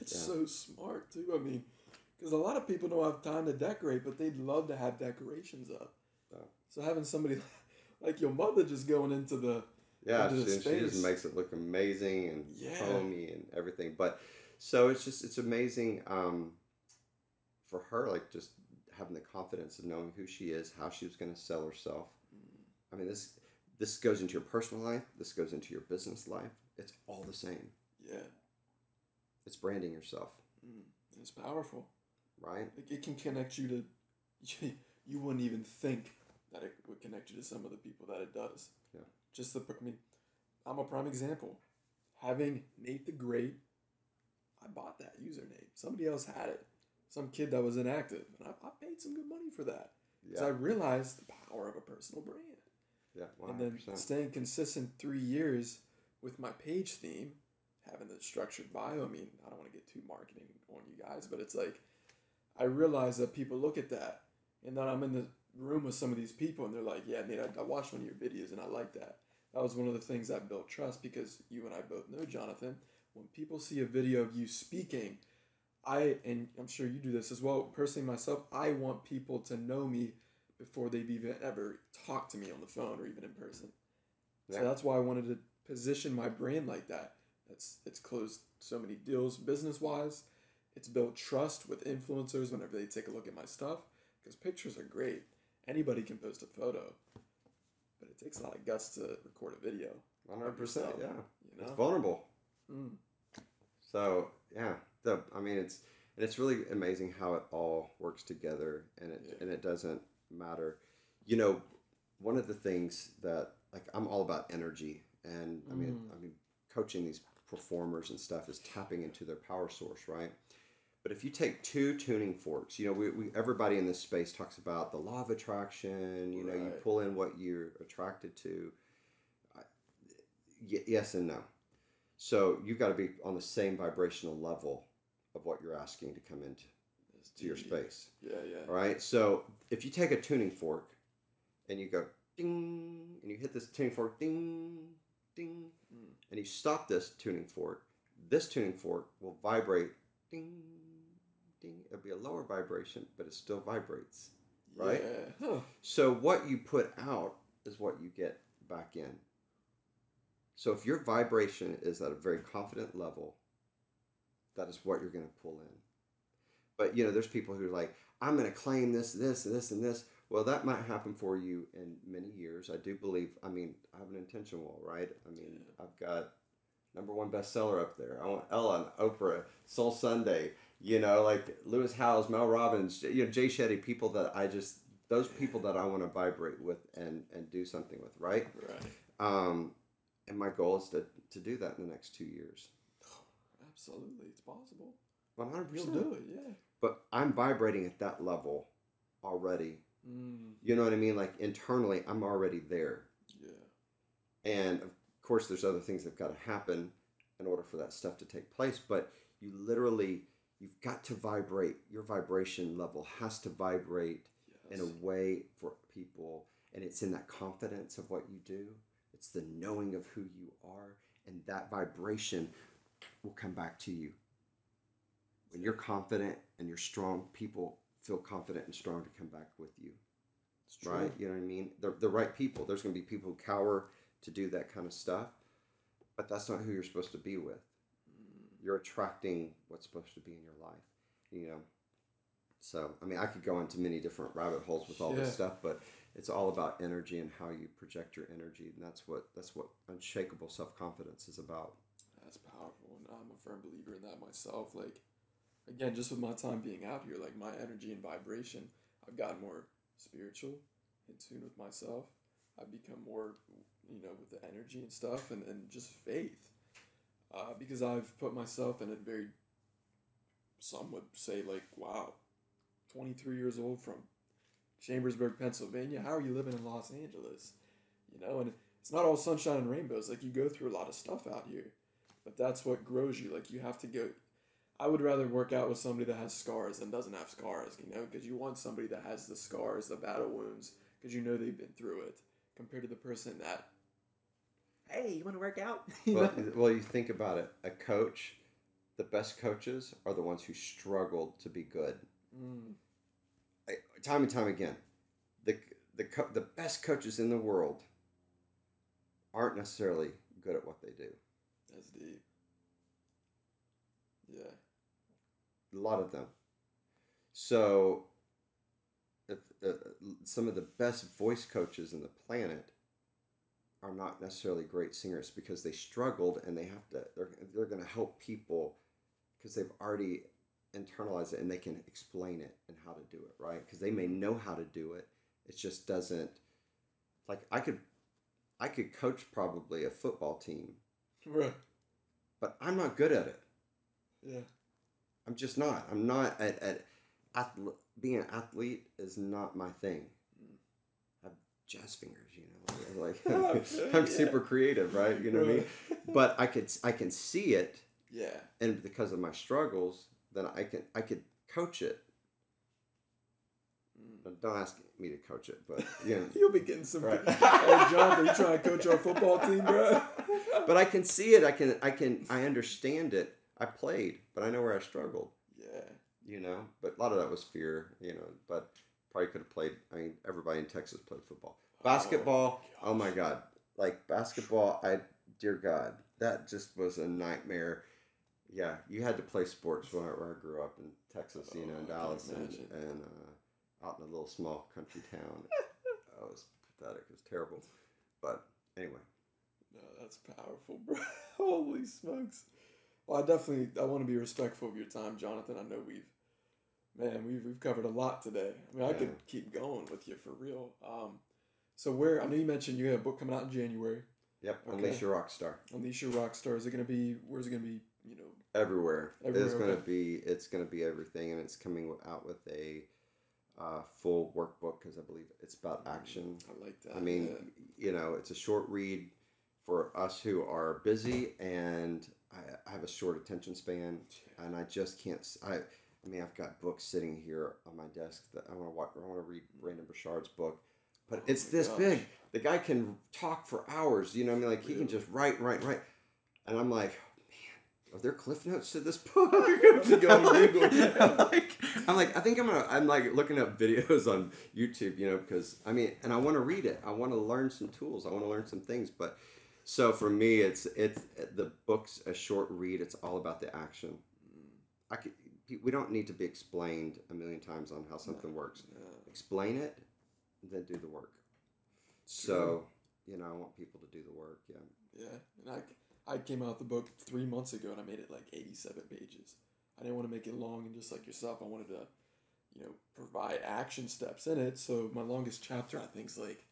that's so smart too. I mean, because a lot of people don't have time to decorate, but they'd love to have decorations up. So having somebody like your mother just going into the space. She just makes it look amazing and foamy and everything. But so it's amazing for her, like just having the confidence of knowing who she is, how she was going to sell herself. I mean, this goes into your personal life. This goes into your business life. It's all the same. Yeah. It's branding yourself. It's powerful. Right? It can connect you to, you wouldn't even think that it would connect you to some of the people that it does. Yeah. I'm a prime example. Having Nate the Great, I bought that username. Somebody else had it. Some kid that was inactive. And I paid some good money for that. Yeah. So I realized the power of a personal brand. Yeah, 100%. And then staying consistent 3 years with my page theme, having the structured bio. I mean, I don't want to get too marketing on you guys, but it's like, I realized that people look at that, and then I'm in the room with some of these people and they're like, yeah, Nate, I watched one of your videos and I like that. That was one of the things that built trust, because you and I both know, Jonathan, when people see a video of you speaking, and I'm sure you do this as well, personally myself, I want people to know me before they've even ever talked to me on the phone or even in person. Yeah. So that's why I wanted to position my brand like that. It's closed so many deals business-wise. It's built trust with influencers whenever they take a look at my stuff, because pictures are great. Anybody can post a photo, but it takes a lot of guts to record a video. 100%, yeah. You know? It's vulnerable. Mm. So, yeah. It's really amazing how it all works together, and it doesn't matter. You know, one of the things that, I'm all about energy, and coaching these performers and stuff is tapping into their power source, right? But if you take two tuning forks, everybody in this space talks about the law of attraction. You know, you pull in what you're attracted to. Yes and no. So you've got to be on the same vibrational level of what you're asking to come into to your space. Yeah, yeah. All right. So if you take a tuning fork and you go ding, and you hit this tuning fork ding, ding, and you stop this tuning fork will vibrate ding, ding. It'll be a lower vibration, but it still vibrates, right? Yeah. Huh. So what you put out is what you get back in. So if your vibration is at a very confident level, that is what you're going to pull in. But, there's people who are like, I'm going to claim this, this, and this, and this. Well, that might happen for you in many years. I do believe, I have an intention wall, right? I've got number one bestseller up there. I want Ellen, Oprah, Soul Sunday, Lewis Howes, Mel Robbins, Jay Shetty, people that those people that I want to vibrate with and do something with, right? Right. And my goal is to do that in the next 2 years. Absolutely. It's possible. 100%. You'll do it, yeah. But I'm vibrating at that level already. Mm. You know what I mean? Internally, I'm already there. Yeah. And, of course, there's other things that have got to happen in order for that stuff to take place. But you've got to vibrate. Your vibration level has to vibrate in a way for people. And it's in that confidence of what you do. It's the knowing of who you are, and that vibration will come back to you. When you're confident and you're strong, people feel confident and strong to come back with you. It's true. Right? You know what I mean? The right people. There's going to be people who cower to do that kind of stuff, but that's not who you're supposed to be with. You're attracting what's supposed to be in your life, So, I could go into many different rabbit holes with all this stuff, but it's all about energy and how you project your energy. And that's what unshakable self-confidence is about. That's powerful. And I'm a firm believer in that myself. Again, just with my time being out here, my energy and vibration, I've gotten more spiritual, in tune with myself. I've become more, with the energy and stuff and just faith. Because I've put myself in a very, some would say, wow, 23 years old from Chambersburg, Pennsylvania. How are you living in Los Angeles? And it's not all sunshine and rainbows. You go through a lot of stuff out here, but that's what grows you. You have to go. I would rather work out with somebody that has scars than doesn't have scars, because you want somebody that has the scars, the battle wounds, because they've been through it, compared to the person that, hey, you want to work out? Well, you think about it. A coach, the best coaches are the ones who struggled to be good. Mm. Time and time again, the best coaches in the world aren't necessarily good at what they do. That's deep. Yeah. A lot of them. So, some of the best voice coaches in the planet are not necessarily great singers because they struggled, and they have to. They're going to help people because they've already internalize it, and they can explain it and how to do it, right? Because they may know how to do it. It just doesn't. I could coach probably a football team, right? But I'm not good at it. Yeah, I'm just not. I'm not being an athlete is not my thing. I have jazz fingers, I'm super creative, right? You know what I mean? But I can see it. Yeah, and because of my struggles, then I could coach it. Don't ask me to coach it, but you know. You'll be getting some. Right. Hey, John, are you trying to coach our football team, bro? But I can see it. I understand it. I played, but I know where I struggled. Yeah. You know, but a lot of that was fear. You know, but probably could have played. I mean, everybody in Texas played football, basketball. Oh my God, like basketball. Dear God, that just was a nightmare. Yeah, you had to play sports where I grew up in Texas, you know, in Dallas, and out in a little small country town. It was pathetic. It was terrible. But anyway. No, that's powerful, bro. Holy smokes. Well, I want to be respectful of your time, Jonathan. I know we've covered a lot today. I mean, I could keep going with you for real. So I know you mentioned you have a book coming out in January. Yep, okay. Unleash Your Rockstar. Unleash Your Rockstar. Where's it going to be, you know? Everywhere. It's going to be everything, and it's coming out with a full workbook because I believe it's about action. I like that. I mean, you know, it's a short read for us who are busy, and I have a short attention span, and I just can't. I mean, I've got books sitting here on my desk that I want to read Brandon Burchard's book. But it's this big. The guy can talk for hours. You know what I mean? Like, he can just write. And I'm like, man, are there cliff notes to this book? I think I'm looking up videos on YouTube, you know, because, I mean, and I want to read it. I want to learn some tools. I want to learn some things. But so for me, it's the book's a short read. It's all about the action. We don't need to be explained a million times on how something works. No. Explain it. Then do the work. So, you know, I want people to do the work. Yeah. Yeah. And I came out with the book 3 months ago, and I made it like 87 pages. I didn't want to make it long, and just like yourself, I wanted to, you know, provide action steps in it. So my longest chapter, I think, is like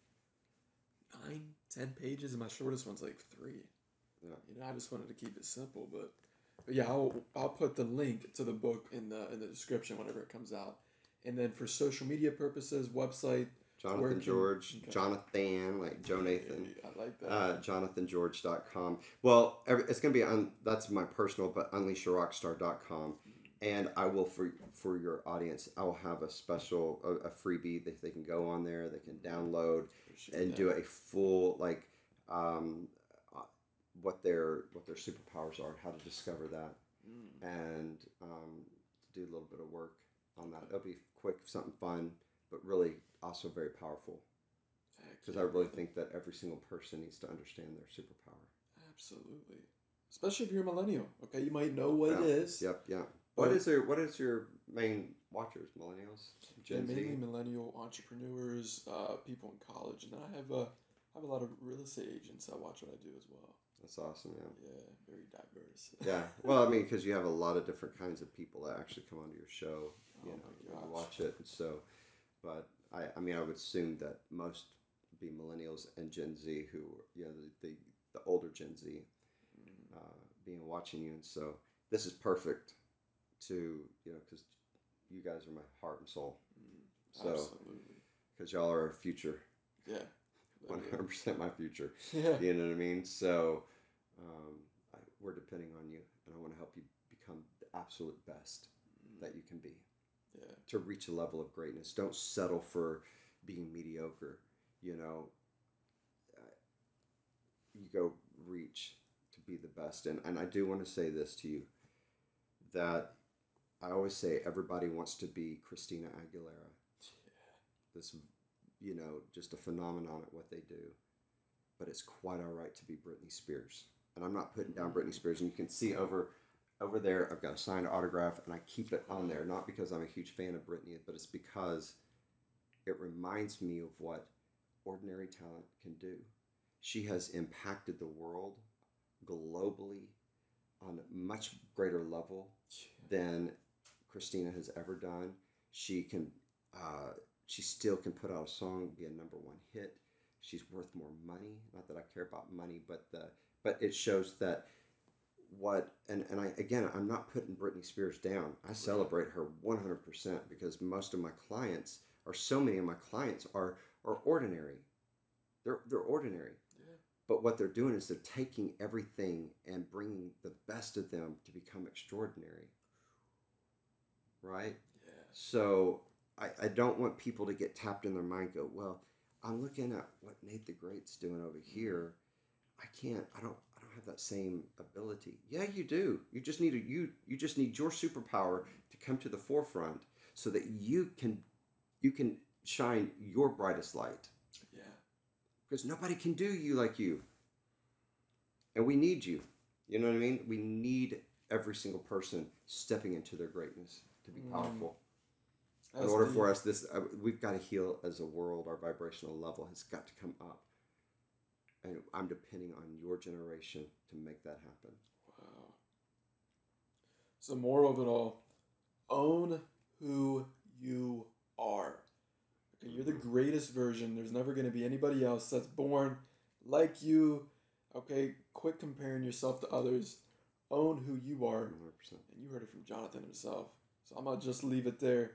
9-10 pages, and my shortest one's like 3. Yeah. You know, I just wanted to keep it simple, but yeah, I'll put the link to the book in the description whenever it comes out, and then for social media purposes, website. Jonathan George, okay. Jonathan, like Jonathan. I like that. jonathangeorge.com. Well, it's going to be on, that's my personal, but unleashyourrockstar.com. And I will, for your audience, I will have a special, a freebie that they can go on there, they can download and do a full, like, what their superpowers are, how to discover that, and do a little bit of work on that. It'll be quick, something fun, but really also very powerful, because I really think that every single person needs to understand their superpower. Absolutely. Especially if you're a millennial. Okay, you might know what it is. Yep, yeah. What is your main watchers? Millennials? Gen Z? Mainly millennial entrepreneurs, people in college. And then I have a lot of real estate agents that watch what I do as well. That's awesome, yeah. Yeah, very diverse. Yeah, well, I mean, because you have a lot of different kinds of people that actually come onto your show, you watch it, so... But I mean, I would assume that most be millennials and Gen Z, who, you know, the older Gen Z, being watching you, and so this is perfect to, you know, because you guys are my heart and soul. Mm. So, absolutely, because y'all are our future. Yeah, 100% my future. Yeah, you know what I mean. So, we're depending on you, and I want to help you become the absolute best that you can be. Yeah. To reach a level of greatness. Don't settle for being mediocre. You know, you go reach to be the best. And I do want to say this to you, that I always say everybody wants to be Christina Aguilera. Yeah. This, you know, just a phenomenon at what they do. But it's quite all right to be Britney Spears. And I'm not putting down Britney Spears. And you can see over there, I've got a signed autograph, and I keep it on there, not because I'm a huge fan of Britney, but it's because it reminds me of what ordinary talent can do. She has impacted the world globally on a much greater level than Christina has ever done. She still can put out a song and be a number one hit. She's worth more money. Not that I care about money, but it shows that. I'm not putting Britney Spears down. I celebrate her 100% because most of my clients, or so many of my clients, are ordinary. They're ordinary, yeah. But what they're doing is they're taking everything and bringing the best of them to become extraordinary. Right? Yeah. So I don't want people to get tapped in their mind, go, well, I'm looking at what Nate the Great's doing over here. I don't have that same ability. Yeah, you do. You just need you just need your superpower to come to the forefront so that you can shine your brightest light. Yeah. Because nobody can do you like you. And we need you. You know what I mean? We need every single person stepping into their greatness to be powerful. That's in order deep. For us, we've got to heal as a world. Our vibrational level has got to come up. And I'm depending on your generation to make that happen. Wow. So moral of it all, own who you are. Okay, you're the greatest version. There's never going to be anybody else that's born like you. Okay, quit comparing yourself to others. Own who you are. 100%. And you heard it from Jonathan himself. So I'm going to just leave it there.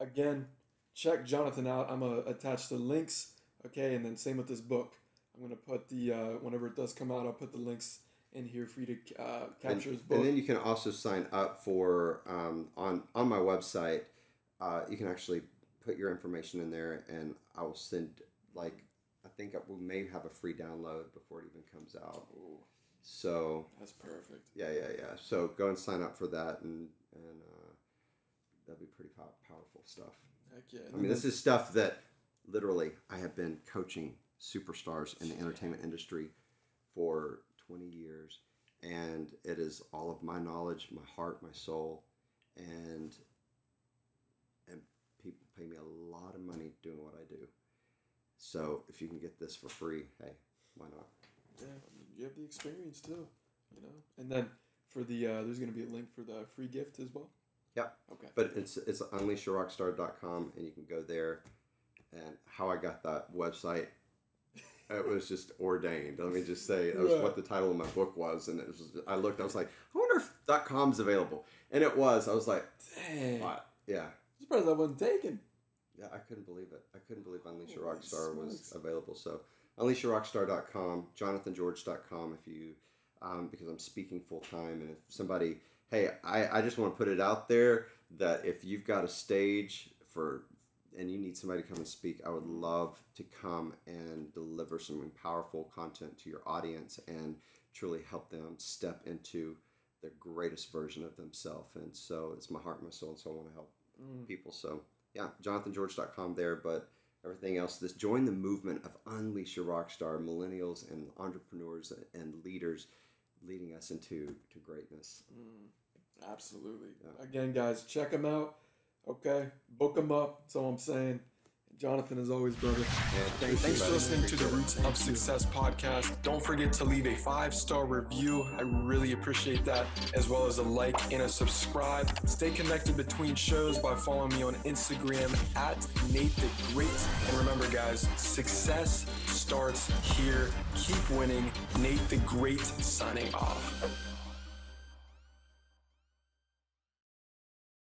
Again, check Jonathan out. I'm going to attach the links. Okay, and then same with this book. I'm going to put the, whenever it does come out, I'll put the links in here for you to capture his book. And then you can also sign up for, on my website, you can actually put your information in there and I will send, I think we may have a free download before it even comes out. Ooh, so that's perfect. Yeah. So go and sign up for that and that'll be pretty powerful stuff. Heck yeah. I mean, this is stuff that literally I have been coaching superstars in the entertainment industry for 20 years. And it is all of my knowledge, my heart, my soul. And people pay me a lot of money doing what I do. So if you can get this for free, hey, why not? Yeah, I mean, you have the experience too, you know. And then for the there's going to be a link for the free gift as well. Yeah. Okay. But it's unleashyourrockstar.com and you can go there. And how I got that website, it was just ordained. Let me just say, that was what the title of my book was. And it was, I looked, I was like, I wonder if .com's available. And it was. I was like, dang. Yeah. I'm surprised I wasn't taken. Yeah, I couldn't believe it. I couldn't believe Unleash Your Rockstar was available. So unleashyourrockstar.com, jonathangeorge.com if you, because I'm speaking full time. And if somebody, hey, I just want to put it out there that if you've got a stage for, and you need somebody to come and speak, I would love to come and deliver some powerful content to your audience and truly help them step into the greatest version of themselves. And so it's my heart and my soul, and so I want to help people. So yeah, jonathangeorge.com there, but everything else, this join the movement of Unleash Your Rockstar, millennials and entrepreneurs and leaders leading us into greatness. Absolutely. Yeah. Again, guys, check them out. Okay, book them up. That's all I'm saying. Jonathan, as always, brother. Yeah, thanks for listening to the Roots of Success podcast. Don't forget to leave a 5-star review. I really appreciate that, as well as a like and a subscribe. Stay connected between shows by following me on Instagram at Nate the Great. And remember, guys, success starts here. Keep winning. Nate the Great signing off.